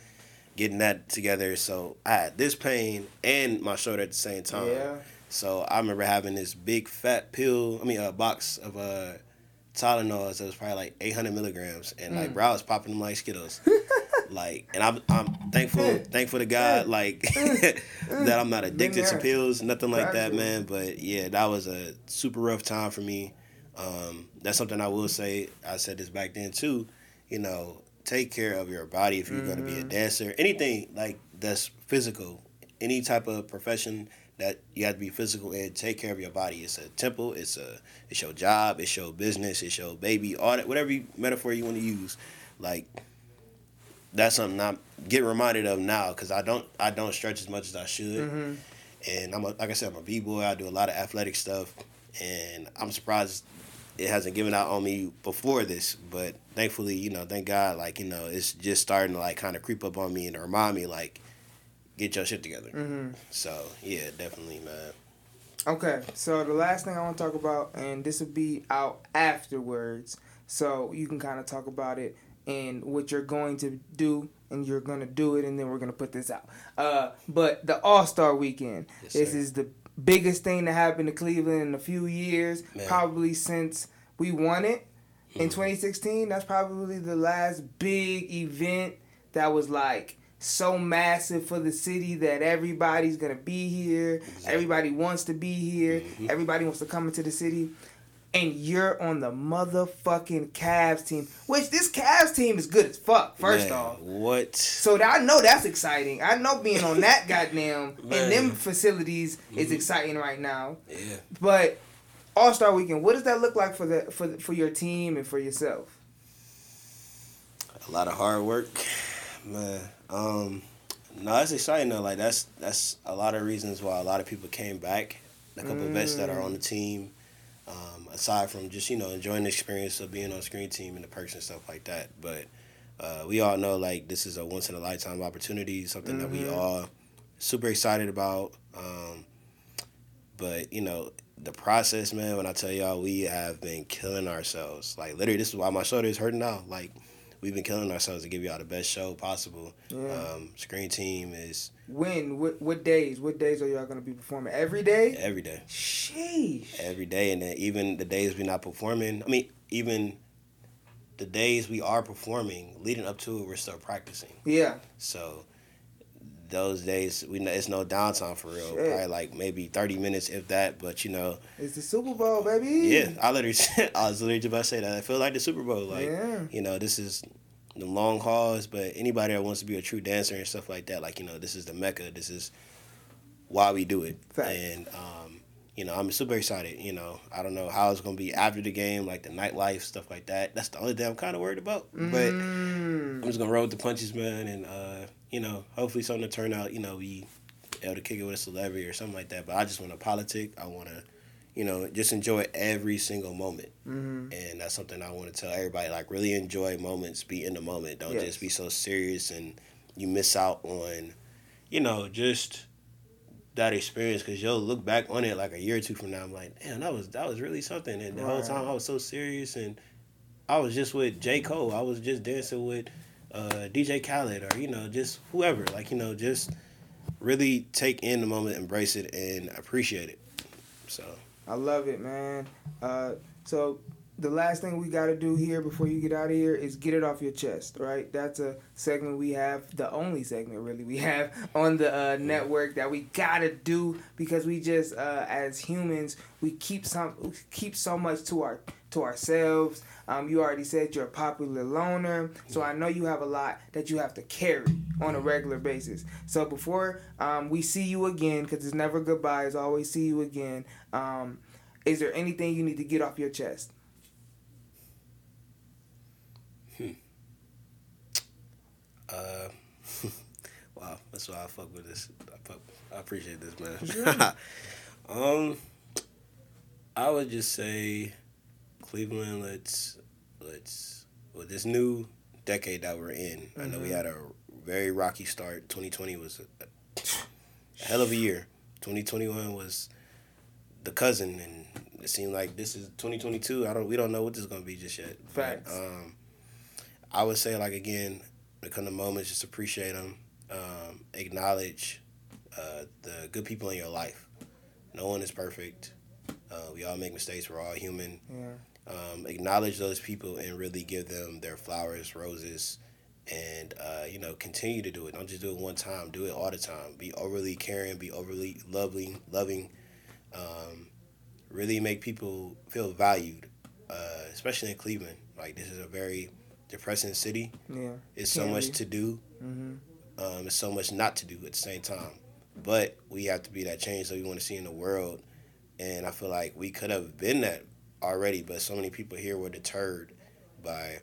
getting that together. So I had this pain and my shoulder at the same time. Yeah. So I remember having this big fat pill, I mean a box of uh, Tylenol that was probably like eight hundred milligrams. And mm. like, bro, I was popping them like Skittles. Like, and I'm, I'm thankful, thankful to God, like, that I'm not addicted to pills, nothing like that, man. But yeah, that was a super rough time for me. Um, that's something I will say. I said this back then too, you know, take care of your body. If you're mm-hmm. going to be a dancer, anything like that's physical, any type of profession that you have to be physical in, take care of your body. It's a temple. It's a, it's your job. It's your business. It's your baby, all that, whatever you, metaphor you want to use. Like, that's something I get reminded of now. Cause I don't, I don't stretch as much as I should. Mm-hmm. And I'm a, like I said, I'm a B-boy. I do a lot of athletic stuff, and I'm surprised it hasn't given out on me before this, but thankfully, you know, thank God, like, you know, it's just starting to, like, kind of creep up on me and remind me, like, get your shit together. Mm-hmm. So, yeah, definitely, man. Okay, so the last thing I want to talk about, and this will be out afterwards, so you can kind of talk about it and what you're going to do, and you're going to do it, and then we're going to put this out. Uh, but the All-Star Weekend, yes, this sir. is the biggest thing to happen to Cleveland in a few years, man. Probably since we won it in twenty sixteen. That's probably the last big event that was, like, so massive for the city that everybody's going to be here. Exactly. Everybody wants to be here. Mm-hmm. Everybody wants to come into the city. And you're on the motherfucking Cavs team, which this Cavs team is good as fuck, first man, off. What? So I know that's exciting. I know being on that goddamn and them facilities mm-hmm. is exciting right now. Yeah. But All-Star Weekend, what does that look like for the for for your team and for yourself? A lot of hard work, man. Um, no, that's exciting though. Like that's that's a lot of reasons why a lot of people came back. A couple mm. of vets that are on the team. Um, aside from just, you know, enjoying the experience of being on Screen Team and the perks and stuff like that. But uh, we all know, like, this is a once-in-a-lifetime opportunity, something mm-hmm. that we all super excited about. Um, but, you know, the process, man, when I tell y'all, we have been killing ourselves. Like, literally, this is why my shoulder is hurting now. Like, we've been killing ourselves to give y'all the best show possible. Yeah. Um, Screen Team is... When? What, what days? What days are y'all going to be performing? Every day? Every day. Sheesh. Every day. And then even the days we're not performing, I mean, even the days we are performing, leading up to it, we're still practicing. Yeah. So those days, we it's no downtime for real. Shit. Probably like maybe thirty minutes, if that. But, you know. It's the Super Bowl, baby. Yeah. I literally, I was literally just about to say that. I feel like the Super Bowl. Like, yeah. You know, this is... the long hauls, but anybody that wants to be a true dancer and stuff like that, like, you know, this is the Mecca. This is why we do it. Fact. And, um, you know, I'm super excited. You know, I don't know how it's going to be after the game, like the nightlife, stuff like that. That's the only thing I'm kind of worried about. Mm. But I'm just going to roll with the punches, man. And, uh, you know, hopefully something to turn out, you know, we able to kick it with a celebrity or something like that. But I just want to politic. I want to, you know, just enjoy every single moment. Mm-hmm. And that's something I want to tell everybody, like, really enjoy moments, be in the moment. Don't yes. just be so serious and you miss out on, you know, just that experience, because you'll look back on it like a year or two from now. I'm like, damn, that was that was really something. And the right. whole time I was so serious, and I was just with J. Cole. I was just dancing with uh, D J Khaled, or, you know, just whoever. Like, you know, just really take in the moment, embrace it, and appreciate it. So... I love it, man. Uh, so the last thing we got to do here before you get out of here is get it off your chest, right? That's a segment we have, the only segment really we have on the uh, network that we got to do, because we just, uh, as humans, we keep some we keep so much to our to ourselves. Um, you already said you're a popular loner, so I know you have a lot that you have to carry on a regular basis. So before um, we see you again, because it's never goodbye, it's always see you again, um, is there anything you need to get off your chest? Hmm. Uh, wow, I, that's why I fuck with this. I, fuck, I appreciate this, man. Sure. um, I would just say, Cleveland. Let's let's with well, this new decade that we're in. Mm-hmm. I know we had a very rocky start. twenty twenty was a, a hell of a year. twenty twenty-one was the cousin, and it seemed like this is twenty twenty-two. I don't. We don't know what this is gonna be just yet. Facts. But, um, I would say, like, again, when it comes to moments, just appreciate them. Um, acknowledge uh, the good people in your life. No one is perfect. Uh, we all make mistakes. We're all human. Yeah. Um, acknowledge those people and really give them their flowers, roses, and, uh, you know, continue to do it. Don't just do it one time. Do it all the time. Be overly caring. Be overly lovely, loving. Um, really make people feel valued, uh, especially in Cleveland. Like, this is a very depressing city. Yeah. It's so much to do. Mm-hmm. Um, it's so much not to do at the same time. But we have to be that change that we want to see in the world. And I feel like we could have been that already, but so many people here were deterred by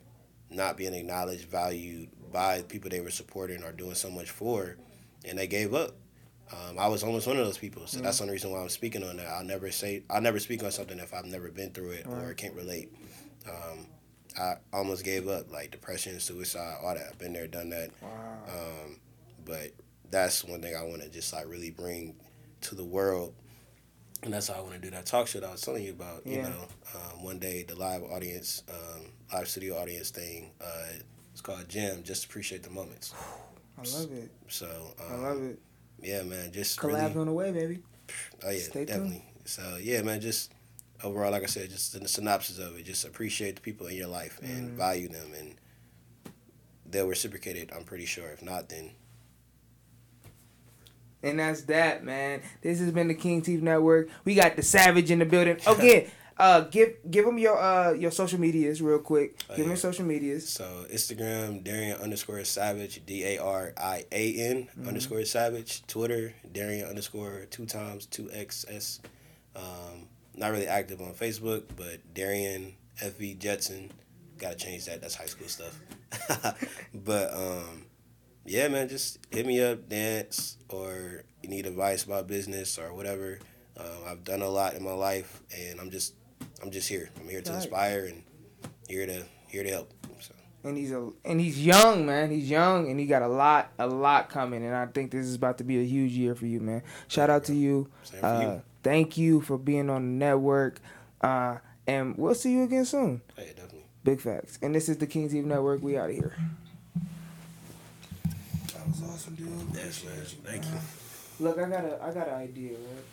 not being acknowledged, valued by people they were supporting or doing so much for, and they gave up. Um, I was almost one of those people, so yeah. That's one reason why I'm speaking on that. I'll never say I'll never speak on something if I've never been through it, right, or can't relate. Um, I almost gave up, like depression, suicide, all that. I've been there, done that. Wow. Um, but that's one thing I want to just like really bring to the world. And that's how I want to do that talk show that I was telling you about, yeah. You know, um, one day the live audience, um, live studio audience thing, uh, it's called Jam, Just Appreciate the Moments. I love it. So, um, I love it. Yeah, man, just collabs really, on the way, baby. Oh, yeah, stay definitely. Tuned. So, yeah, man, just overall, like I said, just the synopsis of it, just appreciate the people in your life and mm. value them, and they'll reciprocate it, I'm pretty sure. If not, then... And that's that, man. This has been the King Teeth Network. We got the Savage in the building. Okay, uh, give give them your uh your social medias real quick. Give uh, them your social medias. So Instagram, Darian underscore Savage, D A R I A N mm-hmm. underscore Savage. Twitter, Darian underscore two times two X S. Um, not really active on Facebook, but Darian F V Jetson. Gotta change that. That's high school stuff. But um. Yeah, man, just hit me up, dance, or you need advice about business or whatever. Um, I've done a lot in my life, and I'm just, I'm just here. I'm here to inspire and here to here to help. So. And he's a and he's young, man. He's young, and he got a lot, a lot coming. And I think this is about to be a huge year for you, man. Shout out to you. Same for uh, you. Thank you for being on the network, uh, and we'll see you again soon. Hey, definitely. Big facts. And this is the Kings Eve Network. We out of here. That was awesome, dude. That's right. Thank you. Look, I got a, I got an idea, right?